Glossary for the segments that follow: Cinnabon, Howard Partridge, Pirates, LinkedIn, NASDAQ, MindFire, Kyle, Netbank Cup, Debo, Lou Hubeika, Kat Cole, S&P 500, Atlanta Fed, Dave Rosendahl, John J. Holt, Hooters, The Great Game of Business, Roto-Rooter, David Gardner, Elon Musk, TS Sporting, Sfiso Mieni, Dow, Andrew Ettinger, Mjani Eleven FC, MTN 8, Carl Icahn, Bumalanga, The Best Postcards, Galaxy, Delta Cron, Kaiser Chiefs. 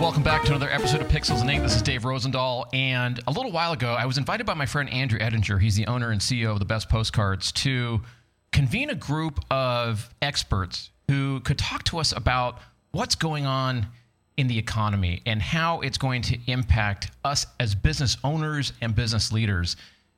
Welcome back to another episode of Pixels and Ink. This is Dave Rosendahl, and a little while ago, I was invited by my friend Andrew Ettinger, he's the owner and CEO of The Best Postcards, to convene a group of experts who could talk to us about what's going on in the economy and how it's going to impact us as business owners and business leaders.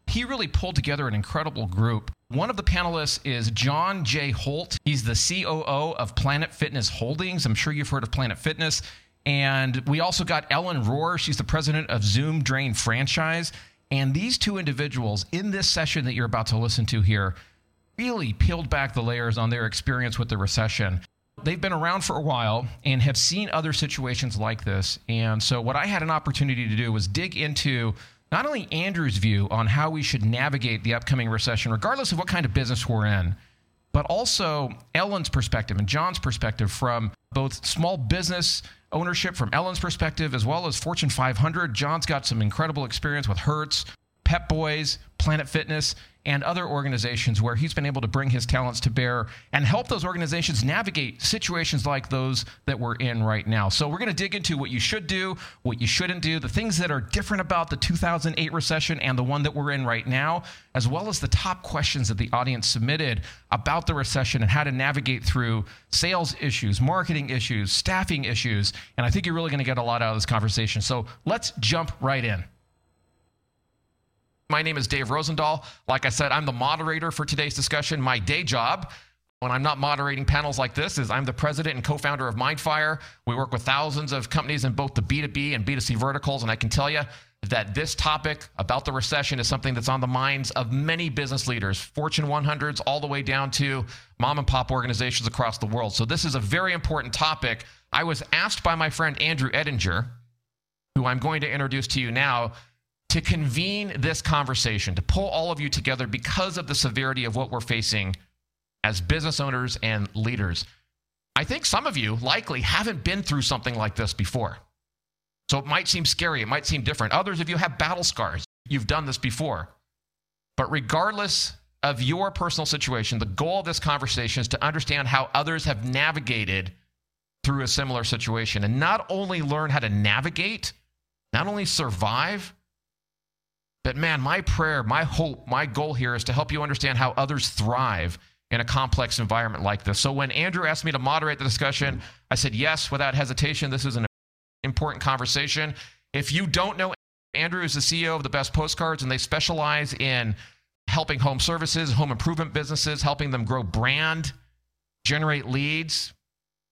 He really pulled together an incredible group. One of the panelists is John J. Holt. He's the COO of Planet Fitness Holdings. I'm sure you've heard of Planet Fitness. And we also got Ellen Rohr. She's the president of Zoom Drain franchise. And these two individuals in this session that you're about to listen to here really peeled back the layers on their experience with the recession. They've been around for a while and have seen other situations like this. And so what I had an opportunity to do was dig into not only Andrew's view on how we should navigate the upcoming recession, regardless of what kind of business we're in, but also Ellen's perspective and John's perspective from both small business ownership from Ellen's perspective, as well as Fortune 500. John's got some incredible experience with Hertz, Pep Boys, Planet Fitness, and other organizations where he's been able to bring his talents to bear and help those organizations navigate situations like those that we're in right now. So we're going to dig into what you should do, what you shouldn't do, the things that are different about the 2008 recession and the one that we're in right now, as well as the top questions that the audience submitted about the recession and how to navigate through sales issues, marketing issues, staffing issues. And I think you're really going to get a lot out of this conversation. So let's jump right in. My name is Dave Rosendahl. Like I said, I'm the moderator for today's discussion. My day job, when I'm not moderating panels like this, is I'm the president and co-founder of MindFire. We work with thousands of companies in both the B2B and B2C verticals, and I can tell you that this topic about the recession is something that's on the minds of many business leaders, Fortune 100s all the way down to mom and pop organizations across the world. So this is a very important topic. I was asked by my friend Andrew Ettinger, who I'm going to introduce to you now, to convene this conversation, to pull all of you together because of the severity of what we're facing as business owners and leaders. I think some of you likely haven't been through something like this before. So it might seem scary, it might seem different. Others of you have battle scars. You've done this before. But regardless of your personal situation, the goal of this conversation is to understand how others have navigated through a similar situation and not only learn how to navigate, not only survive, but man, my prayer, my hope, my goal here is to help you understand how others thrive in a complex environment like this. So when Andrew asked me to moderate the discussion, I said yes, without hesitation. This is an important conversation. If you don't know, Andrew is the CEO of The Best Postcards, and they specialize in helping home services, home improvement businesses, helping them grow brand, generate leads,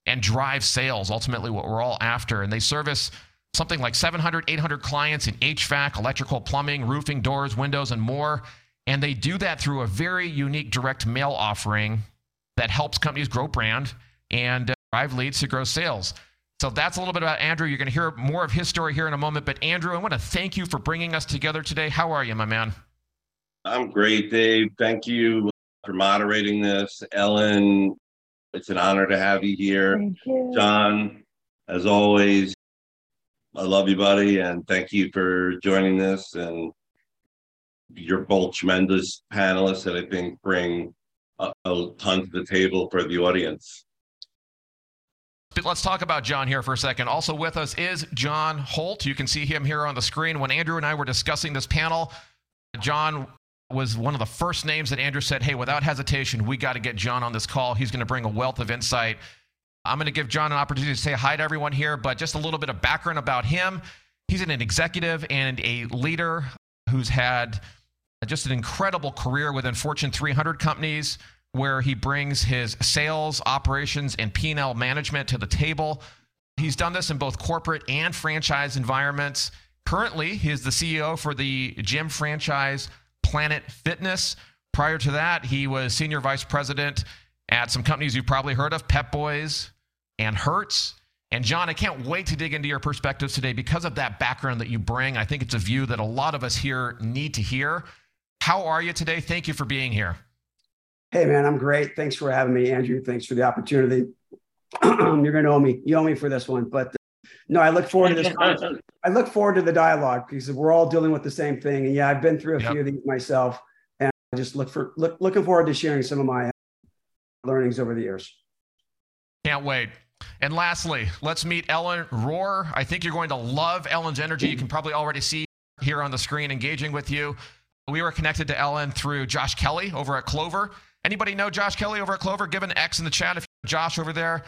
and drive sales, ultimately what we're all after. And they service something like 700, 800 clients in HVAC, electrical, plumbing, roofing, doors, windows, and more. And they do that through a very unique direct mail offering that helps companies grow brand and drive leads to grow sales. So that's a little bit about Andrew. You're going to hear more of his story here in a moment. But Andrew, I want to thank you for bringing us together today. How are you, my man? I'm great, Dave. Thank you for moderating this. Ellen, it's an honor to have you here. Thank you. John, as always, I love you, buddy, and thank you for joining this. And you're both tremendous panelists that I think bring a ton to the table for the audience. But let's talk about John here for a second. Also with us is John Holt. You can see him here on the screen. When Andrew and I were discussing this panel, John was one of the first names that Andrew said, hey, without hesitation, we got to get John on this call. He's going to bring a wealth of insight. I'm going to give John an opportunity to say hi to everyone here, but just a little bit of background about him. He's an executive and a leader who's had just an incredible career within Fortune 300 companies where he brings his sales, operations, and P&L management to the table. He's done this in both corporate and franchise environments. Currently, he is the CEO for the gym franchise Planet Fitness. Prior to that, he was senior vice president at some companies you've probably heard of, Pep Boys and Hertz. And John, I can't wait to dig into your perspectives today because of that background that you bring. I think it's a view that a lot of us here need to hear. How are you today? Thank you for being here. Hey, man, I'm great. Thanks for having me, Andrew. Thanks for the opportunity. You're going to owe me. You owe me for this one. But no, I look forward to this. I look forward to the dialogue because we're all dealing with the same thing. And yeah, I've been through a few of these myself. And I just looking forward to sharing some of my learnings over the years. Can't wait. And lastly, let's meet Ellen Rohr. I think you're going to love Ellen's energy. You can probably already see here on the screen engaging with you. We were connected to Ellen through Josh Kelly over at Clover. Anybody know Josh Kelly over at Clover? Give an X in the chat if you know Josh over there.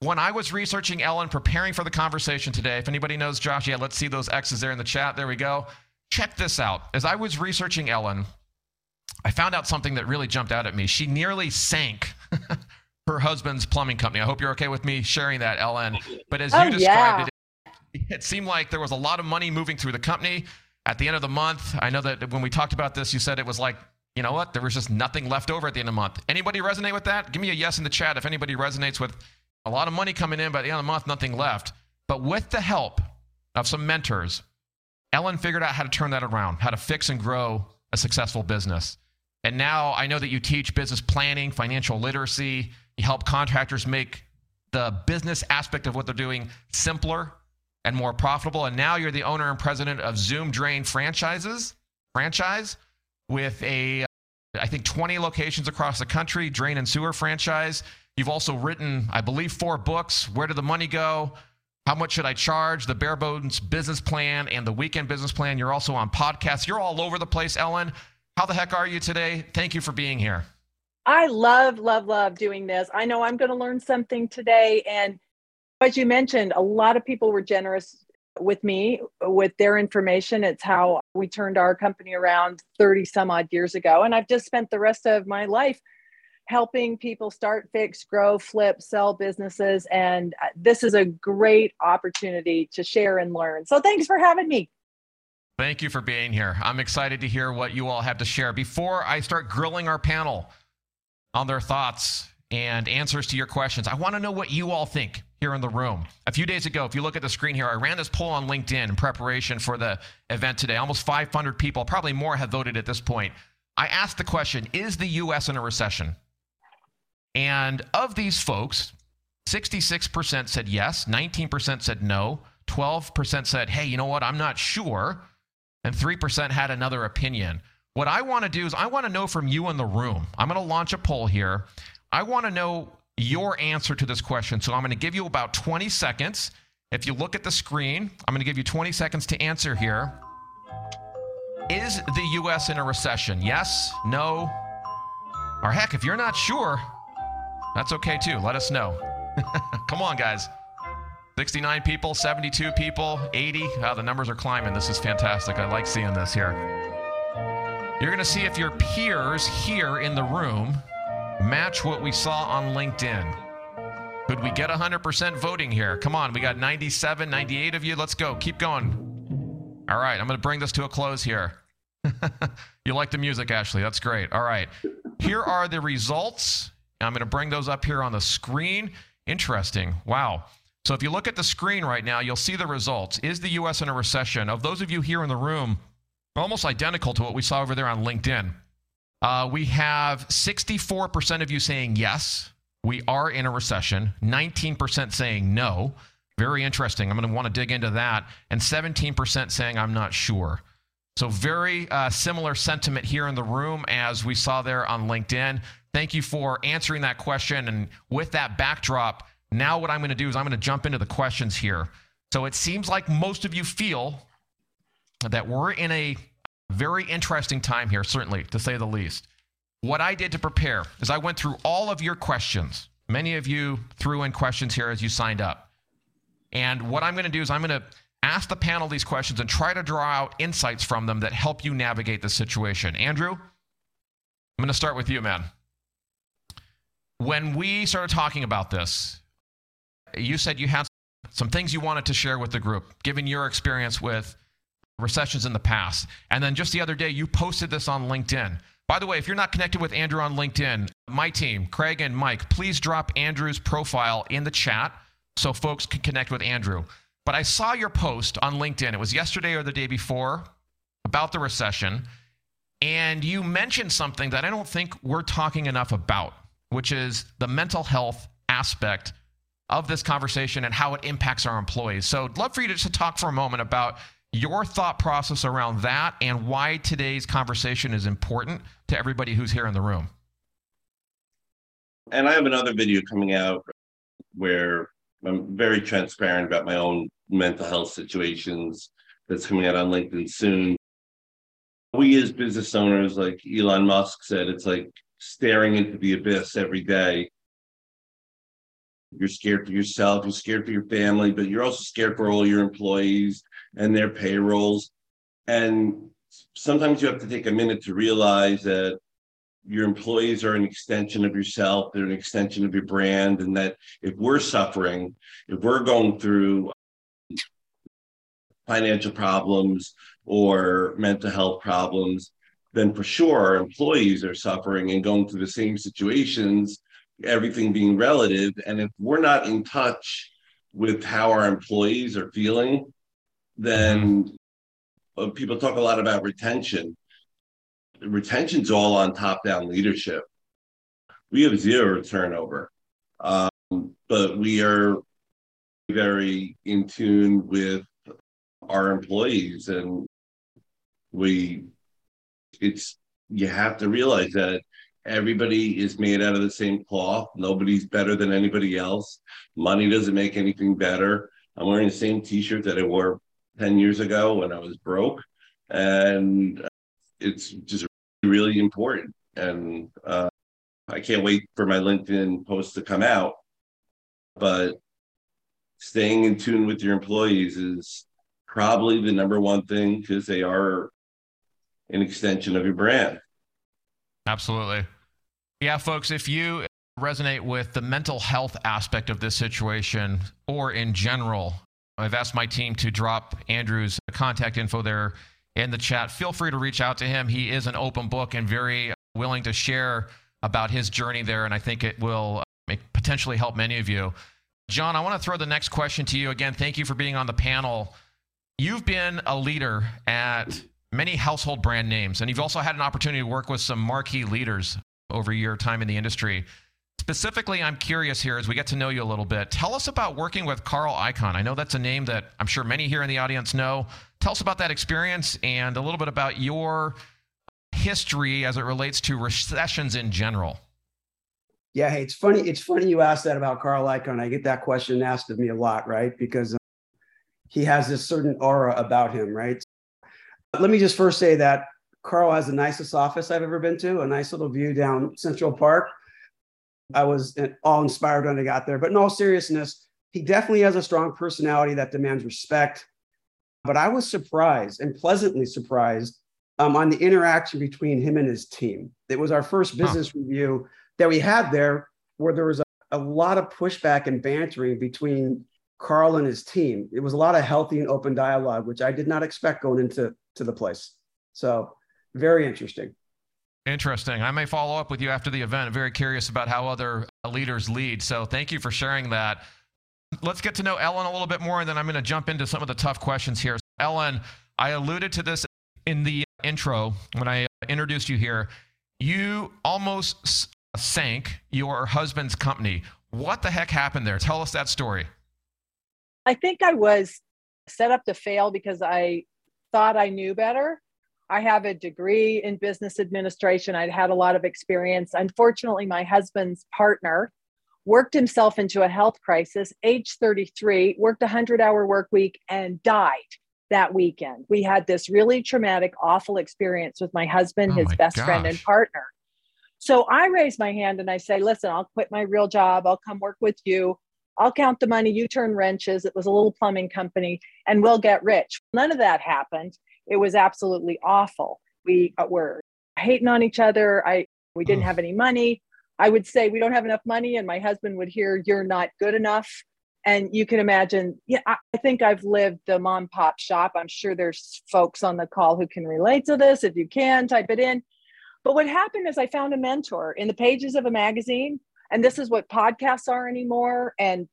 When I was researching Ellen, preparing for the conversation today, if anybody knows Josh, yeah, let's see those X's there in the chat. There we go. Check this out. As I was researching Ellen, I found out something that really jumped out at me. She nearly sank her husband's plumbing company. I hope you're okay with me sharing that, Ellen. But as you described it seemed like there was a lot of money moving through the company. At the end of the month, I know that when we talked about this, you said it was like, you know what? There was just nothing left over at the end of the month. Anybody resonate with that? Give me a yes in the chat if anybody resonates with a lot of money coming in, but at the end of the month, nothing left. But with the help of some mentors, Ellen figured out how to turn that around, how to fix and grow a successful business. And now I know that you teach business planning, financial literacy. You help contractors make the business aspect of what they're doing simpler and more profitable. And now you're the owner and president of Zoom Drain franchise with I think 20 locations across the country, drain and sewer franchise. You've also written, I believe, 4 books, Where Did the Money Go? How Much Should I Charge? The Bare Bones Business Plan and The Weekend Business Plan. You're also on podcasts. You're all over the place, Ellen. How the heck are you today? Thank you for being here. I love, love, love doing this. I know I'm going to learn something today. And as you mentioned, a lot of people were generous with me, with their information. It's how we turned our company around 30 some odd years ago. And I've just spent the rest of my life helping people start, fix, grow, flip, sell businesses. And this is a great opportunity to share and learn. So thanks for having me. Thank you for being here. I'm excited to hear what you all have to share. Before I start grilling our panel on their thoughts and answers to your questions, I want to know what you all think here in the room. A few days ago, if you look at the screen here, I ran this poll on LinkedIn in preparation for the event today. Almost 500 people, probably more, have voted at this point. I asked the question, is the U.S. in a recession? And of these folks, 66% said yes, 19% said no, 12% said, hey, you know what, I'm not sure, and 3% had another opinion. What I want to do is I want to know from you in the room. I'm going to launch a poll here. I want to know your answer to this question. So I'm going to give you about 20 seconds. If you look at the screen, I'm going to give you 20 seconds to answer here. Is the U.S. in a recession? Yes, no, or heck, if you're not sure, that's okay too. Let us know. Come on, guys. 69 people, 72 people, 80. Oh, the numbers are climbing. This is fantastic. I like seeing this here. You're going to see if your peers here in the room match what we saw on LinkedIn. Could we get 100% voting here? Come on, we got 97, 98 of you. Let's go. Keep going. All right, I'm going to bring this to a close here. You like the music, Ashley. That's great. All right, here are the results. I'm going to bring those up here on the screen. Interesting. Wow. So if you look at the screen right now, you'll see the results. Is the U.S. in a recession? Of those of you here in the room, almost identical to what we saw over there on LinkedIn. We have 64% of you saying yes, we are in a recession, 19% saying no. Very interesting. I'm going to want to dig into that. And 17% saying I'm not sure. So very similar sentiment here in the room as we saw there on LinkedIn. Thank you for answering that question. And with that backdrop, now what I'm going to do is I'm going to jump into the questions here. So it seems like most of you feel that we're in a very interesting time here, certainly, to say the least. What I did to prepare is I went through all of your questions. Many of you threw in questions here as you signed up. And what I'm going to do is I'm going to ask the panel these questions and try to draw out insights from them that help you navigate the situation. Andrew, I'm going to start with you, man. When we started talking about this, you said you had some things you wanted to share with the group, given your experience with recessions in the past. And then just the other day, you posted this on LinkedIn. By the way, if you're not connected with Andrew on LinkedIn, my team, Craig and Mike, please drop Andrew's profile in the chat so folks can connect with Andrew. But I saw your post on LinkedIn. It was yesterday or the day before about the recession. And you mentioned something that I don't think we're talking enough about, which is the mental health aspect of this conversation and how it impacts our employees. So I'd love for you to just talk for a moment about your thought process around that and why today's conversation is important to everybody who's here in the room. And I have another video coming out where I'm very transparent about my own mental health situations. That's coming out on LinkedIn soon. We as business owners, like Elon Musk said, it's like staring into the abyss every day. You're scared for yourself, you're scared for your family, but you're also scared for all your employees and their payrolls. And sometimes you have to take a minute to realize that your employees are an extension of yourself, they're an extension of your brand, and that if we're suffering, if we're going through financial problems or mental health problems, then for sure our employees are suffering and going through the same situations, everything being relative. And if we're not in touch with how our employees are feeling, then people talk a lot about retention. Retention's all on top-down leadership. We have zero turnover, but we are very in tune with our employees, and you have to realize that everybody is made out of the same cloth. Nobody's better than anybody else. Money doesn't make anything better. I'm wearing the same t-shirt that I wore 10 years ago when I was broke, and it's just really important. And I can't wait for my LinkedIn post to come out, but staying in tune with your employees is probably the number one thing, because they are an extension of your brand. Absolutely. Yeah, folks, if you resonate with the mental health aspect of this situation or in general, I've asked my team to drop Andrew's contact info there in the chat. Feel free to reach out to him. He is an open book and very willing to share about his journey there, and I think it will potentially help many of you. John, I want to throw the next question to you. Again, thank you for being on the panel. You've been a leader at many household brand names, and you've also had an opportunity to work with some marquee leaders over your time in the industry. Specifically, I'm curious here as we get to know you a little bit. Tell us about working with Carl Icahn. I know that's a name that I'm sure many here in the audience know. Tell us about that experience and a little bit about your history as it relates to recessions in general. Yeah, hey, it's funny you asked that about Carl Icahn. I get that question asked of me a lot, right? Because he has this certain aura about him, right? Let me just first say that Carl has the nicest office I've ever been to, a nice little view down Central Park. I was all inspired when I got there. But in all seriousness, he definitely has a strong personality that demands respect. But I was surprised and pleasantly surprised on the interaction between him and his team. It was our first business review that we had there, where there was a lot of pushback and bantering between Carl and his team. It was a lot of healthy and open dialogue, which I did not expect going into the place. So very interesting. Interesting. I may follow up with you after the event. I'm very curious about how other leaders lead. So thank you for sharing that. Let's get to know Ellen a little bit more, and then I'm going to jump into some of the tough questions here. Ellen, I alluded to this in the intro when I introduced you here. You almost sank your husband's company. What the heck happened there? Tell us that story. I think I was set up to fail because I thought I knew better. I have a degree in business administration. I'd had a lot of experience. Unfortunately, my husband's partner worked himself into a health crisis, age 33, worked a 100-hour work week, and died that weekend. We had this really traumatic, awful experience with my husband, his best friend and partner. So I raised my hand and I say, listen, I'll quit my real job. I'll come work with you. I'll count the money, you turn wrenches. It was a little plumbing company, and we'll get rich. None of that happened. It was absolutely awful. We were hating on each other. We didn't have any money. I would say we don't have enough money, and my husband would hear, you're not good enough. And you can imagine, yeah, I think I've lived the mom pop shop. I'm sure there's folks on the call who can relate to this. If you can, type it in. But what happened is I found a mentor in the pages of a magazine. And this is what podcasts are anymore and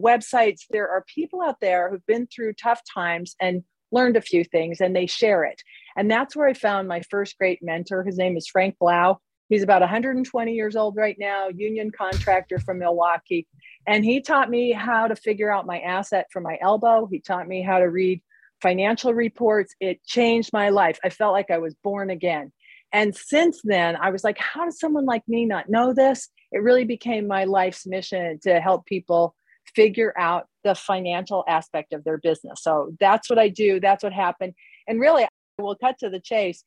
websites. There are people out there who've been through tough times and learned a few things, and they share it. And that's where I found my first great mentor. His name is Frank Blau. He's about 120 years old right now, union contractor from Milwaukee. And he taught me how to figure out my asset from my elbow. He taught me how to read financial reports. It changed my life. I felt like I was born again. And since then, I was like, how does someone like me not know this? It really became my life's mission to help people figure out the financial aspect of their business. So that's what I do. That's what happened. And really, I will cut to the chase.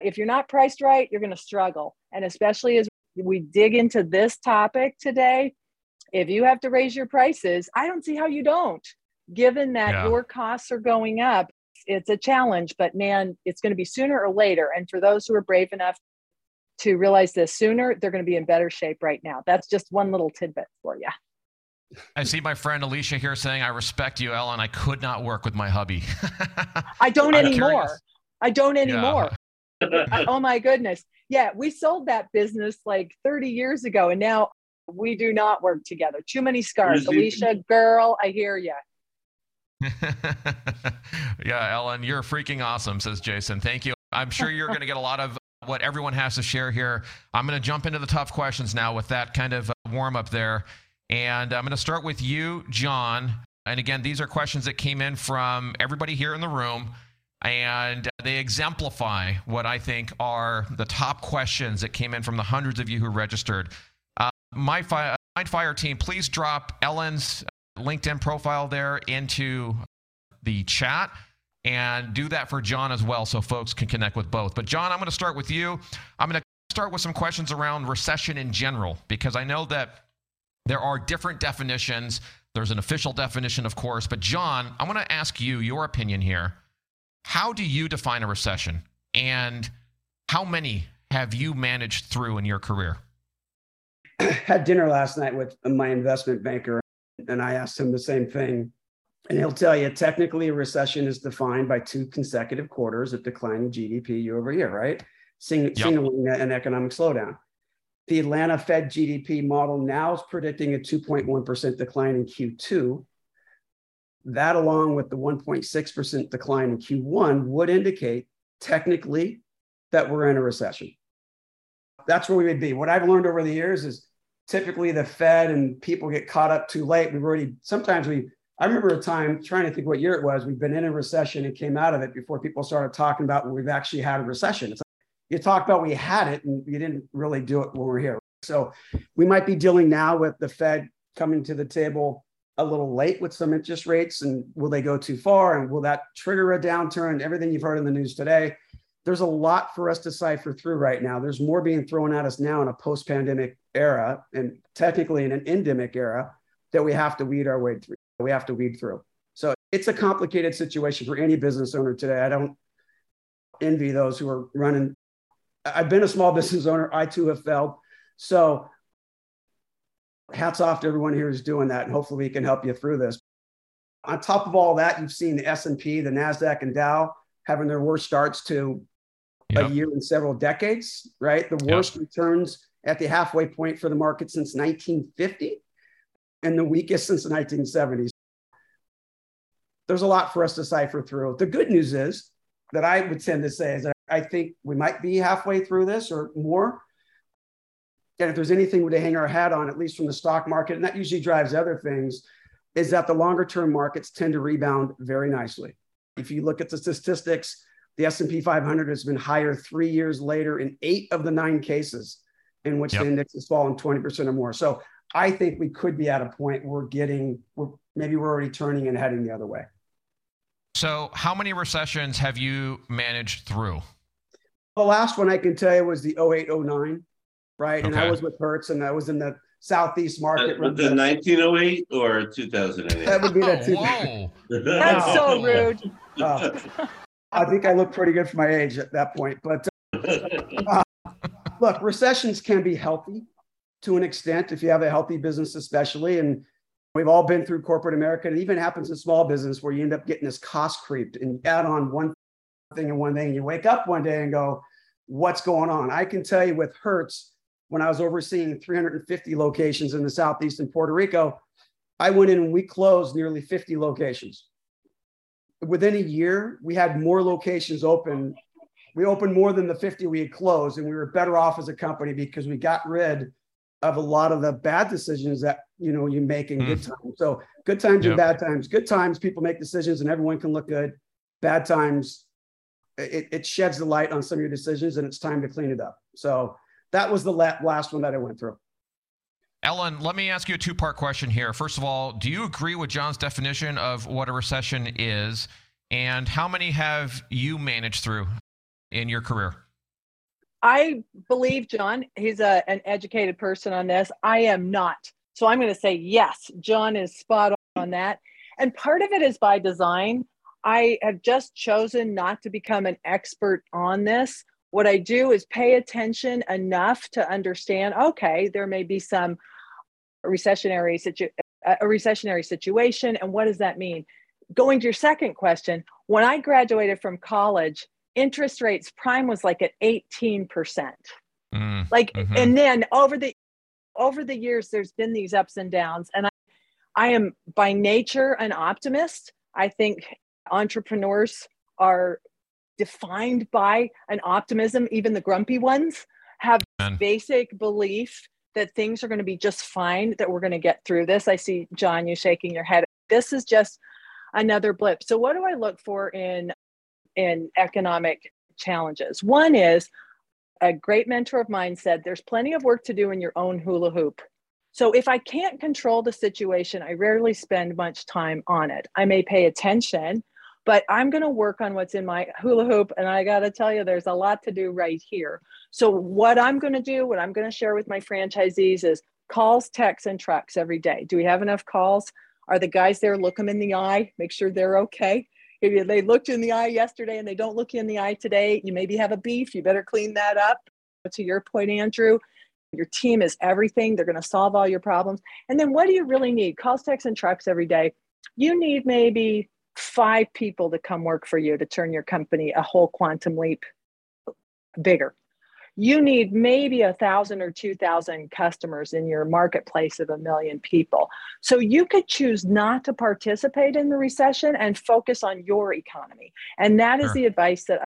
If you're not priced right, you're going to struggle. And especially as we dig into this topic today, if you have to raise your prices, I don't see how you don't, given that your costs are going up. It's a challenge, but man, it's going to be sooner or later. And for those who are brave enough to realize this sooner, they're going to be in better shape right now. That's just one little tidbit for you. I see my friend Alicia here saying, I respect you, Ellen. I could not work with my hubby. I don't anymore. Oh my goodness. Yeah. We sold that business like 30 years ago and now we do not work together. Too many scars. Alicia, girl, I hear you. Yeah, Ellen, you're freaking awesome, says Jason. Thank you. I'm sure you're going to get a lot of what everyone has to share here. I'm going to jump into the tough questions now with that kind of warm up there. And I'm going to start with you, John. And again, these are questions that came in from everybody here in the room. And they exemplify what I think are the top questions that came in from the hundreds of you who registered. MindFire team, please drop Ellen's LinkedIn profile there into the chat and do that for John as well so folks can connect with both. But John, I'm going to start with you. I'm going to start with some questions around recession in general, because I know that there are different definitions. There's an official definition, of course. But John, I want to ask you your opinion here. How do you define a recession? And how many have you managed through in your career? I had dinner last night with my investment banker, and I asked him the same thing. And he'll tell you, technically, a recession is defined by two consecutive quarters of declining GDP year over year, right? Signaling an economic slowdown. The Atlanta Fed GDP model now is predicting a 2.1% decline in Q2. That, along with the 1.6% decline in Q1, would indicate technically that we're in a recession. That's where we would be. What I've learned over the years is typically the Fed and people get caught up too late. I remember a time trying to think what year it was. We've been in a recession and came out of it before people started talking about when we've actually had a recession. It's like you talked about we had it and you didn't really do it when we're here. So we might be dealing now with the Fed coming to the table a little late with some interest rates, and will they go too far? And will that trigger a downturn? Everything you've heard in the news today. There's a lot for us to cipher through right now. There's more being thrown at us now in a post-pandemic era, and technically in an endemic era, that we have to weed our way through. We have to weed through. So it's a complicated situation for any business owner today. I don't envy those who are running. I've been a small business owner. I too have failed. So hats off to everyone here who's doing that, and hopefully we can help you through this. On top of all that, you've seen the S&P, the NASDAQ, and Dow having their worst starts to a year in several decades, right? The worst returns at the halfway point for the market since 1950 and the weakest since the 1970s. There's a lot for us to cipher through. The good news is that I would tend to say is that I think we might be halfway through this or more. And if there's anything to hang our hat on, at least from the stock market, and that usually drives other things, is that the longer term markets tend to rebound very nicely. If you look at the statistics, the S&P 500 has been higher 3 years later in 8 of the 9 cases in which the index has fallen 20% or more. So I think we could be at a point where we're already turning and heading the other way. So how many recessions have you managed through? The last one I can tell you was the 08-09, right? Okay. And I was with Hertz and I was in the Southeast market. The 1908 or 2008? That would be that 2008. That's so rude. I think I look pretty good for my age at that point. But look, recessions can be healthy to an extent if you have a healthy business, especially. And we've all been through corporate America. It even happens in small business where you end up getting this cost creep and you add on one thing and one thing. And you wake up one day and go, what's going on? I can tell you with Hertz, when I was overseeing 350 locations in the Southeast and Puerto Rico, I went in and we closed nearly 50 locations. Within a year, we had more locations open. We opened more than the 50 we had closed, and we were better off as a company because we got rid of a lot of the bad decisions that you make in good times. So good times and bad times. Good times, people make decisions and everyone can look good. Bad times, it sheds the light on some of your decisions and it's time to clean it up. So that was the last one that I went through. Ellen, let me ask you a two-part question here. First of all, do you agree with John's definition of what a recession is? And how many have you managed through in your career? I believe, John, he's an educated person on this. I am not. So I'm going to say, yes, John is spot on that. And part of it is by design. I have just chosen not to become an expert on this. What I do is pay attention enough to understand, okay, there may be some recessionary situation. And what does that mean? Going to your second question, when I graduated from college, interest rates prime was like at 18%. And then over the years, there's been these ups and downs. And I am by nature an optimist. I think entrepreneurs are defined by an optimism. Even the grumpy ones have basic belief that things are going to be just fine, that we're going to get through this. I see, John, you shaking your head. This is just another blip. So what do I look for in economic challenges? One is, a great mentor of mine said, there's plenty of work to do in your own hula hoop. So if I can't control the situation, I rarely spend much time on it. I may pay attention, but I'm going to work on what's in my hula hoop. And I got to tell you, there's a lot to do right here. So what I'm going to do, what I'm going to share with my franchisees is calls, texts, and trucks every day. Do we have enough calls? Are the guys there? Look them in the eye, make sure they're okay. If they looked you in the eye yesterday and they don't look you in the eye today, you maybe have a beef, you better clean that up. To your point, Andrew, your team is everything. They're going to solve all your problems. And then what do you really need? Calls, texts, and trucks every day. You need maybe 5 people to come work for you to turn your company a whole quantum leap bigger. You need maybe 1,000 or 2,000 customers in your marketplace of 1 million people. So you could choose not to participate in the recession and focus on your economy. And that is the advice that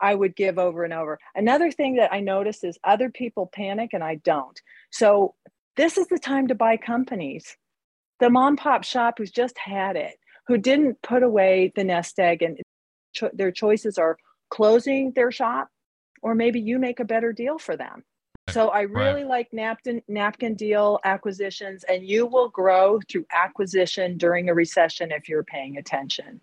I would give over and over. Another thing that I notice is other people panic and I don't. So this is the time to buy companies. The mom pop shop who's just had it, who didn't put away the nest egg, and their choices are closing their shop, or maybe you make a better deal for them. So I really like napkin deal acquisitions, and you will grow through acquisition during a recession if you're paying attention.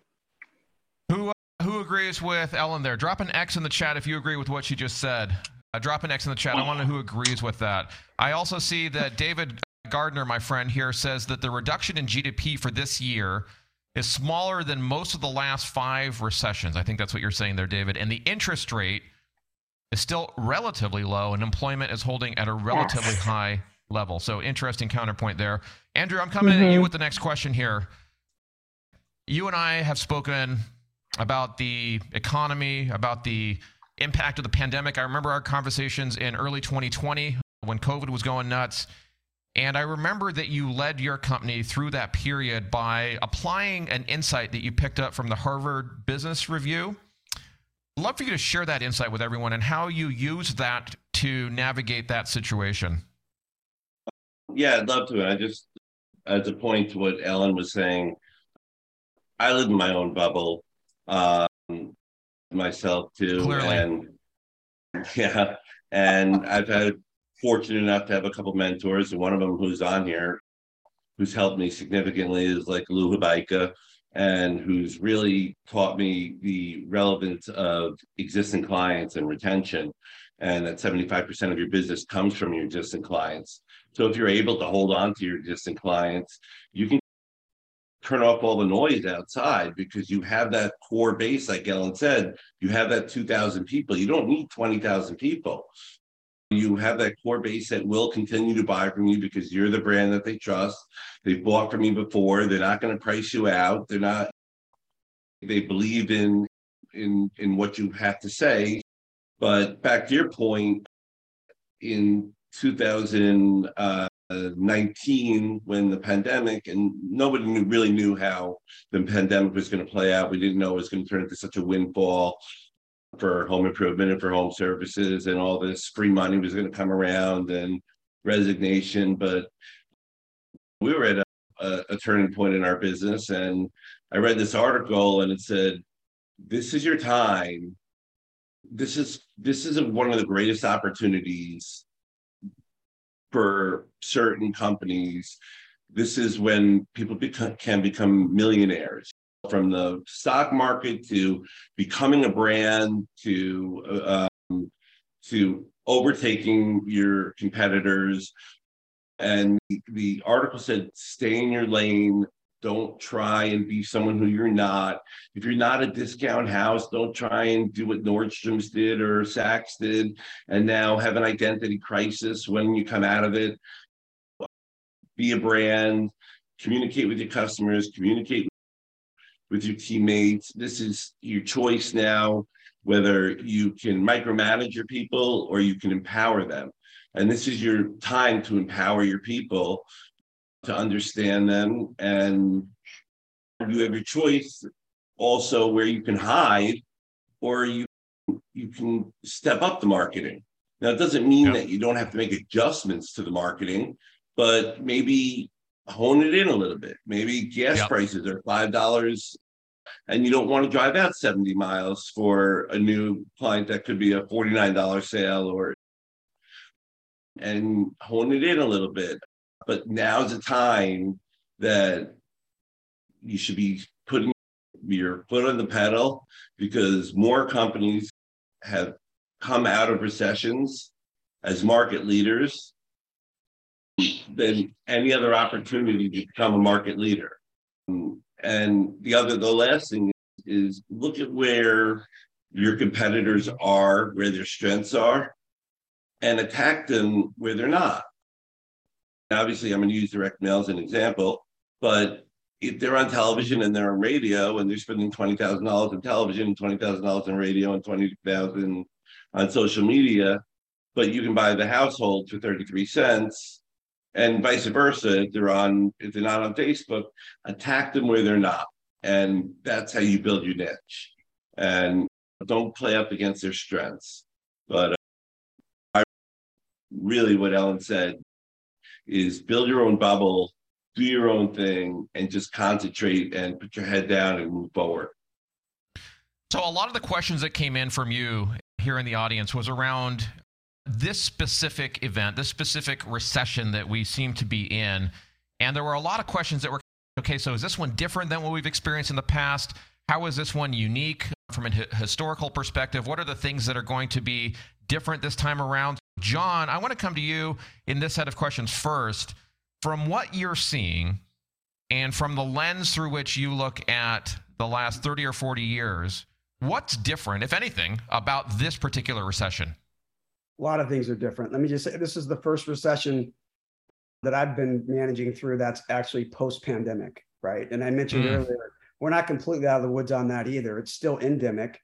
Who agrees with Ellen there? Drop an X in the chat if you agree with what she just said. Drop an X in the chat. I want to know who agrees with that. I also see that David Gardner, my friend here, says that the reduction in GDP for this year is smaller than most of the last 5 recessions. I think that's what you're saying there, David. And the interest rate is still relatively low, and employment is holding at a relatively high level. So interesting counterpoint there. Andrew, I'm coming at you with the next question here. You and I have spoken about the economy, about the impact of the pandemic. I remember our conversations in early 2020 when COVID was going nuts. And I remember that you led your company through that period by applying an insight that you picked up from the Harvard Business Review. I'd love for you to share that insight with everyone and how you use that to navigate that situation. Yeah, I'd love to. I just, at the point to what Ellen was saying, I live in my own bubble, myself too. Clearly. And I've had fortunate enough to have a couple mentors, and one of them who's on here, who's helped me significantly, is like Lou Hubeika, and who's really taught me the relevance of existing clients and retention, and that 75% of your business comes from your existing clients. So if you're able to hold on to your existing clients, you can turn off all the noise outside because you have that core base, like Ellen said, you have that 2,000 people. You don't need 20,000 people. You have that core base that will continue to buy from you because you're the brand that they trust. They've bought from you before. They're not going to price you out. They're not. They believe in what you have to say. But back to your point, in 2019, when the pandemic, and nobody really knew how the pandemic was going to play out. We didn't know it was going to turn into such a windfall for home improvement and for home services, and all this free money was going to come around and resignation. But we were at a turning point in our business, and I read this article and it said, this is your time. This is one of the greatest opportunities for certain companies, this is when people can become millionaires. From the stock market to becoming a brand to overtaking your competitors. And the article said, stay in your lane. Don't try and be someone who you're not. If you're not a discount house, don't try and do what Nordstrom's did or Sachs did and now have an identity crisis when you come out of it. Be a brand, communicate with your customers, communicate with your teammates. This is your choice now, whether you can micromanage your people or you can empower them. And this is your time to empower your people, to understand them, and you have your choice also where you can hide or you can step up the marketing. Now, it doesn't mean that you don't have to make adjustments to the marketing, but maybe hone it in a little bit. Maybe gas prices are $5 and you don't want to drive out 70 miles for a new client that could be a $49 sale, or and hone it in a little bit. But now's the time that you should be putting your foot on the pedal, because more companies have come out of recessions as market leaders than any other opportunity to become a market leader. And the last thing is look at where your competitors are, where their strengths are, and attack them where they're not. Obviously, I'm going to use direct mail as an example, but if they're on television and they're on radio and they're spending $20,000 on television and $20,000 on radio and $20,000 on social media, but you can buy the household for 33 cents and vice versa, if they're not on Facebook, attack them where they're not. And that's how you build your niche. And don't play up against their strengths. But what Ellen said is build your own bubble, do your own thing, and just concentrate and put your head down and move forward. So a lot of the questions that came in from you here in the audience was around this specific event, this specific recession that we seem to be in. And there were a lot of questions that were, okay, so is this one different than what we've experienced in the past? How is this one unique from a historical perspective? What are the things that are going to be different this time around? John, I want to come to you in this set of questions first. From what you're seeing and from the lens through which you look at the last 30 or 40 years, what's different, if anything, about this particular recession? A lot of things are different. Let me just say, this is the first recession that I've been managing through that's actually post-pandemic, right? And I mentioned earlier, we're not completely out of the woods on that either. It's still endemic.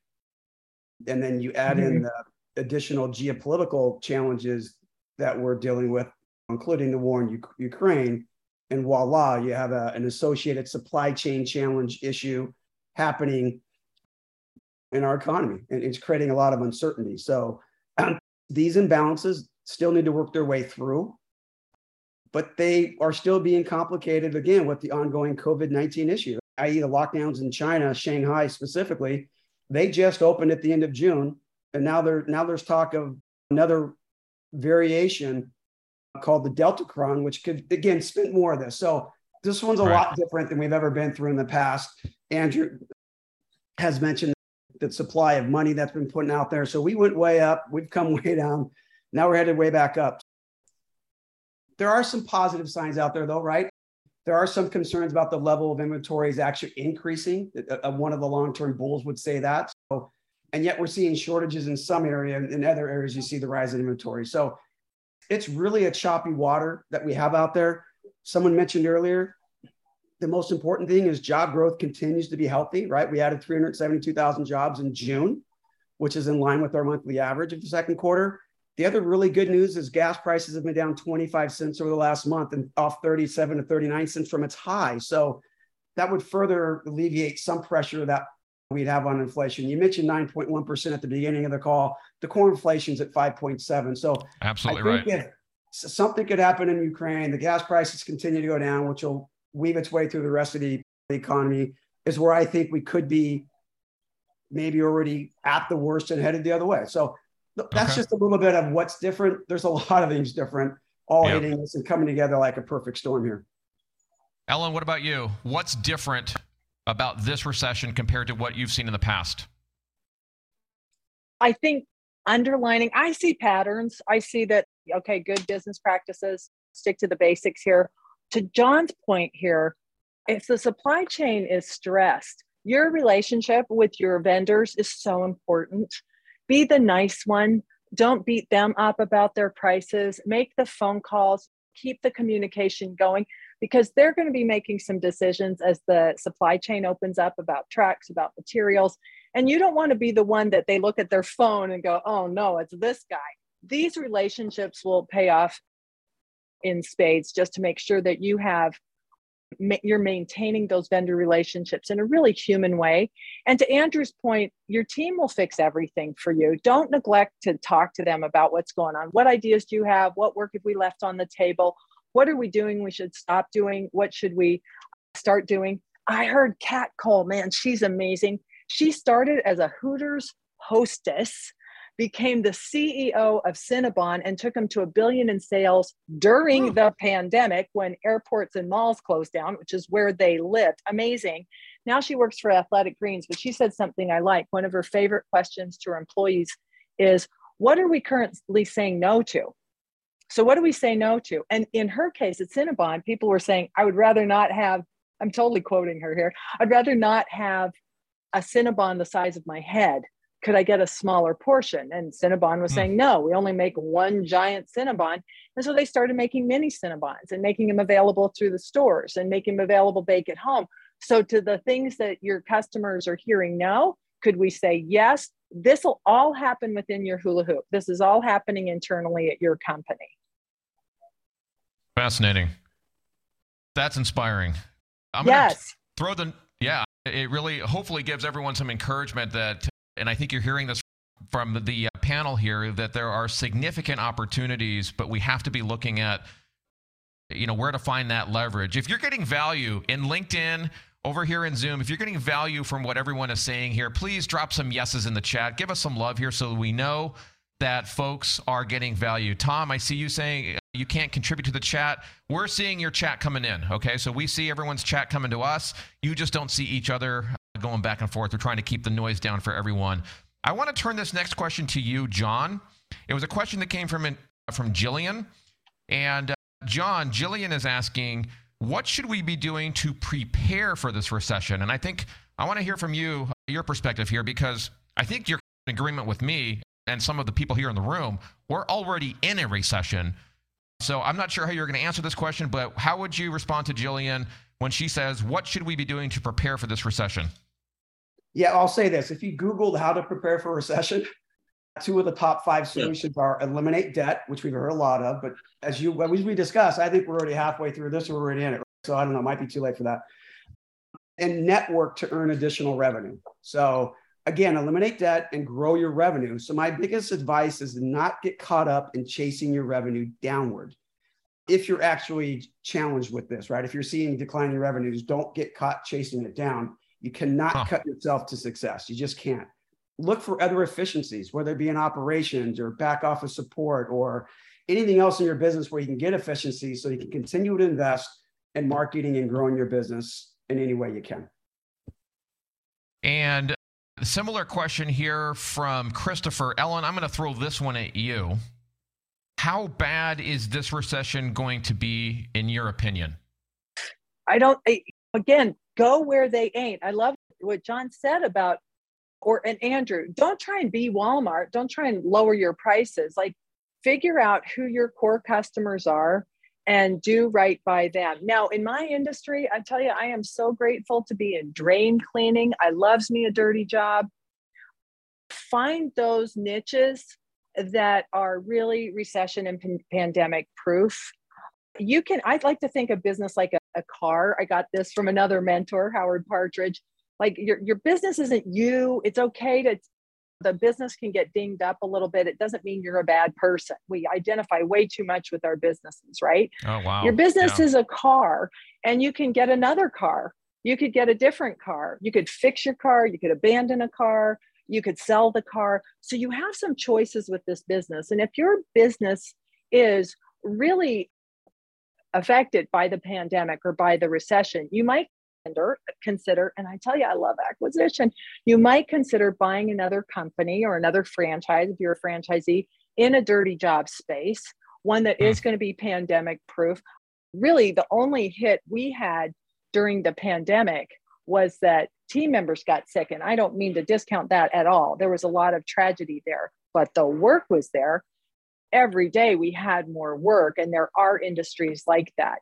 And then you add in the additional geopolitical challenges that we're dealing with, including the war in Ukraine. And voila, you have an associated supply chain challenge issue happening in our economy. And it's creating a lot of uncertainty. So these imbalances still need to work their way through, but they are still being complicated, again, with the ongoing COVID-19 issue, i.e. the lockdowns in China, Shanghai specifically. They just opened at the end of June. And now there's talk of another variation called the Delta Cron, which could, again, spin more of this. So this one's a lot different than we've ever been through in the past. Andrew has mentioned the supply of money that's been put out there. So we went way up. We've come way down. Now we're headed way back up. There are some positive signs out there, though, right? There are some concerns about the level of inventories actually increasing. One of the long-term bulls would say that. So, and yet we're seeing shortages in some area, and in other areas you see the rise in inventory. So it's really a choppy water that we have out there. Someone mentioned earlier, the most important thing is job growth continues to be healthy, right? We added 372,000 jobs in June, which is in line with our monthly average of the second quarter. The other really good news is gas prices have been down 25 cents over the last month and off 37 to 39 cents from its high. So that would further alleviate some pressure that we'd have on inflation. You mentioned 9.1% at the beginning of the call. The core inflation's at 5.7. So absolutely, I think if something could happen in Ukraine, the gas prices continue to go down, which will weave its way through the rest of the economy, is where I think we could be maybe already at the worst and headed the other way. So that's just a little bit of what's different. There's a lot of things different. all hitting us and coming together like a perfect storm here. Ellen, what about you? What's different about this recession compared to what you've seen in the past? I think underlining, I see patterns. I see that, okay, good business practices, stick to the basics here. To John's point here, if the supply chain is stressed, your relationship with your vendors is so important. Be the nice one. Don't beat them up about their prices. Make the phone calls. Keep the communication going, because they're going to be making some decisions as the supply chain opens up about trucks, about materials. And you don't want to be the one that they look at their phone and go, oh no, it's this guy. These relationships will pay off in spades, just to make sure that you have, you're maintaining those vendor relationships in a really human way. And to Andrew's point, your team will fix everything for you. Don't neglect to talk to them about what's going on. What ideas do you have? What work have we left on the table? What are we doing we should stop doing? What should we start doing? I heard Kat Cole, man, she's amazing. She started as a Hooters hostess, became the CEO of Cinnabon, and took them to $1 billion in sales during the pandemic when airports and malls closed down, which is where they lived. Amazing. Now she works for Athletic Greens, but she said something I like. One of her favorite questions to her employees is, what are we currently saying no to? So what do we say no to? And in her case at Cinnabon, people were saying, I would rather not have, I'm totally quoting her here, I'd rather not have a Cinnabon the size of my head. Could I get a smaller portion? And Cinnabon was saying, no, we only make one giant Cinnabon. And so they started making mini Cinnabons and making them available through the stores and making them available bake at home. So to the things that your customers are hearing no, could we say yes? This will all happen within your hula hoop. This is all happening internally at your company. Fascinating. That's inspiring. I'm going to throw the, it really hopefully gives everyone some encouragement that, and I think you're hearing this from the panel here, that there are significant opportunities, but we have to be looking at, you know, where to find that leverage. If you're getting value in LinkedIn, over here in Zoom, if you're getting value from what everyone is saying here, please drop some yeses in the chat. Give us some love here so we know that folks are getting value. Tom, I see you saying you can't contribute to the chat. We're seeing your chat coming in, okay? So we see everyone's chat coming to us. You just don't see each other going back and forth. We're trying to keep the noise down for everyone. I want to turn this next question to you, John. It was a question that came from Jillian. And John, Jillian is asking, what should we be doing to prepare for this recession? And I think I want to hear from you, your perspective here, because I think you're in agreement with me and some of the people here in the room. We're already in a recession. So I'm not sure how you're going to answer this question, but how would you respond to Jillian when she says, what should we be doing to prepare for this recession? Yeah, I'll say this. If you Googled how to prepare for recession, two of the top five solutions are eliminate debt, which we've heard a lot of. But as we discussed, I think we're already halfway through this, or we're already in it. Right? So I don't know, it might be too late for that. And network to earn additional revenue. So again, eliminate debt and grow your revenue. So my biggest advice is not get caught up in chasing your revenue downward. If you're actually challenged with this, right? If you're seeing declining revenues, don't get caught chasing it down. You cannot cut yourself to success. You just can't. Look for other efficiencies, whether it be in operations or back office support or anything else in your business where you can get efficiency so you can continue to invest in marketing and growing your business in any way you can. And a similar question here from Christopher. Ellen, I'm going to throw this one at you. How bad is this recession going to be, in your opinion? Again, go where they ain't. I love what John said about, and Andrew, don't try and be Walmart. Don't try and lower your prices. Like, figure out who your core customers are and do right by them. Now, in my industry, I tell you, I am so grateful to be in drain cleaning. I loves me a dirty job. Find those niches that are really recession and pandemic proof. I'd like to think of business like a car. I got this from another mentor, Howard Partridge. Like, your business isn't you. It's okay the business can get dinged up a little bit. It doesn't mean you're a bad person. We identify way too much with our businesses, right? Oh, wow. Your business is a car, and you can get another car. You could get a different car. You could fix your car. You could abandon a car. You could sell the car. So you have some choices with this business. And if your business is really affected by the pandemic or by the recession, you might consider, and I tell you, I love acquisition, you might consider buying another company or another franchise if you're a franchisee in a dirty job space, one that is going to be pandemic proof. Really, the only hit we had during the pandemic was that team members got sick. And I don't mean to discount that at all. There was a lot of tragedy there, but the work was there. Every day we had more work, and there are industries like that,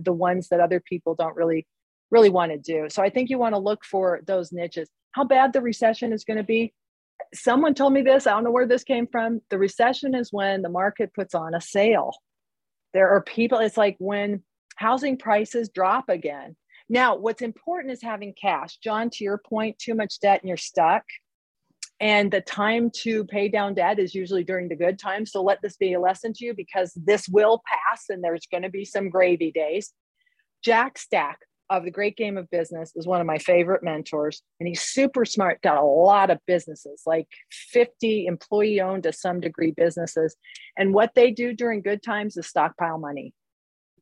the ones that other people don't really want to do. So I think you want to look for those niches. How bad the recession is going to be? Someone told me this, I don't know where this came from. The recession is when the market puts on a sale. There are people, it's like when housing prices drop again. Now, what's important is having cash. John, to your point, too much debt and you're stuck. And the time to pay down debt is usually during the good times. So let this be a lesson to you, because this will pass and there's going to be some gravy days. Jack Stack of The Great Game of Business is one of my favorite mentors, and he's super smart, got a lot of businesses, like 50 employee owned to some degree businesses. And what they do during good times is stockpile money.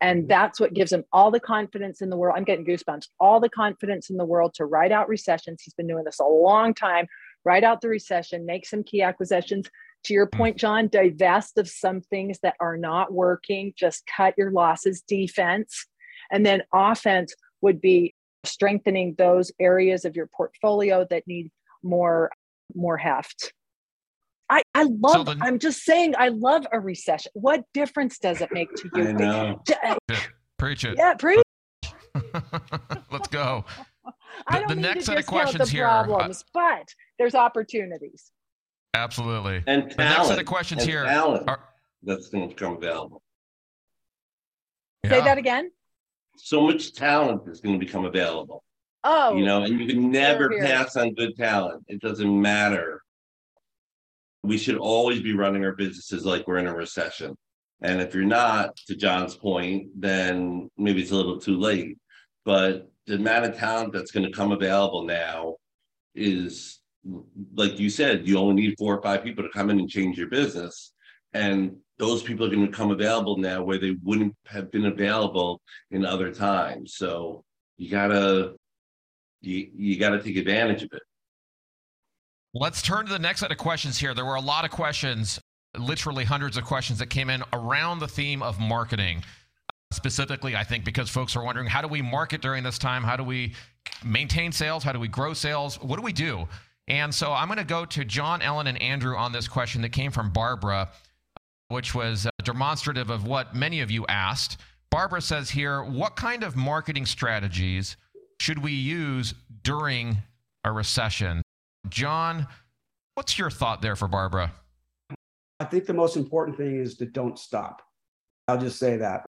And that's what gives him all the confidence in the world. I'm getting goosebumps, all the confidence in the world to ride out recessions. He's been doing this a long time, ride out the recession, make some key acquisitions. To your point, John, divest of some things that are not working, just cut your losses, defense, and then offense would be strengthening those areas of your portfolio that need more heft. I love, so I'm just saying, I love a recession. What difference does it make to you? I know. Preach it. Yeah, preach. Let's go. I don't the next set of questions here. Problems, but there's opportunities. Absolutely. And talent, the next set of questions here. That's going to come down. Yeah. Say that again. So much talent is going to become available. Oh, you know, and you can never pass on good talent. It doesn't matter. We should always be running our businesses like we're in a recession. And if you're not, to John's point, then maybe it's a little too late. But the amount of talent that's going to come available now is, like you said, you only need 4 or 5 people to come in and change your business. And those people are going to become available now where they wouldn't have been available in other times. So you gotta take advantage of it. Let's turn to the next set of questions here. There were a lot of questions, literally hundreds of questions that came in around the theme of marketing. Specifically, I think, because folks are wondering, how do we market during this time? How do we maintain sales? How do we grow sales? What do we do? And so I'm going to go to John, Ellen, and Andrew on this question that came from Barbara, which was demonstrative of what many of you asked. Barbara says here, what kind of marketing strategies should we use during a recession? John, what's your thought there for Barbara? I think the most important thing is to don't stop. I'll just say that,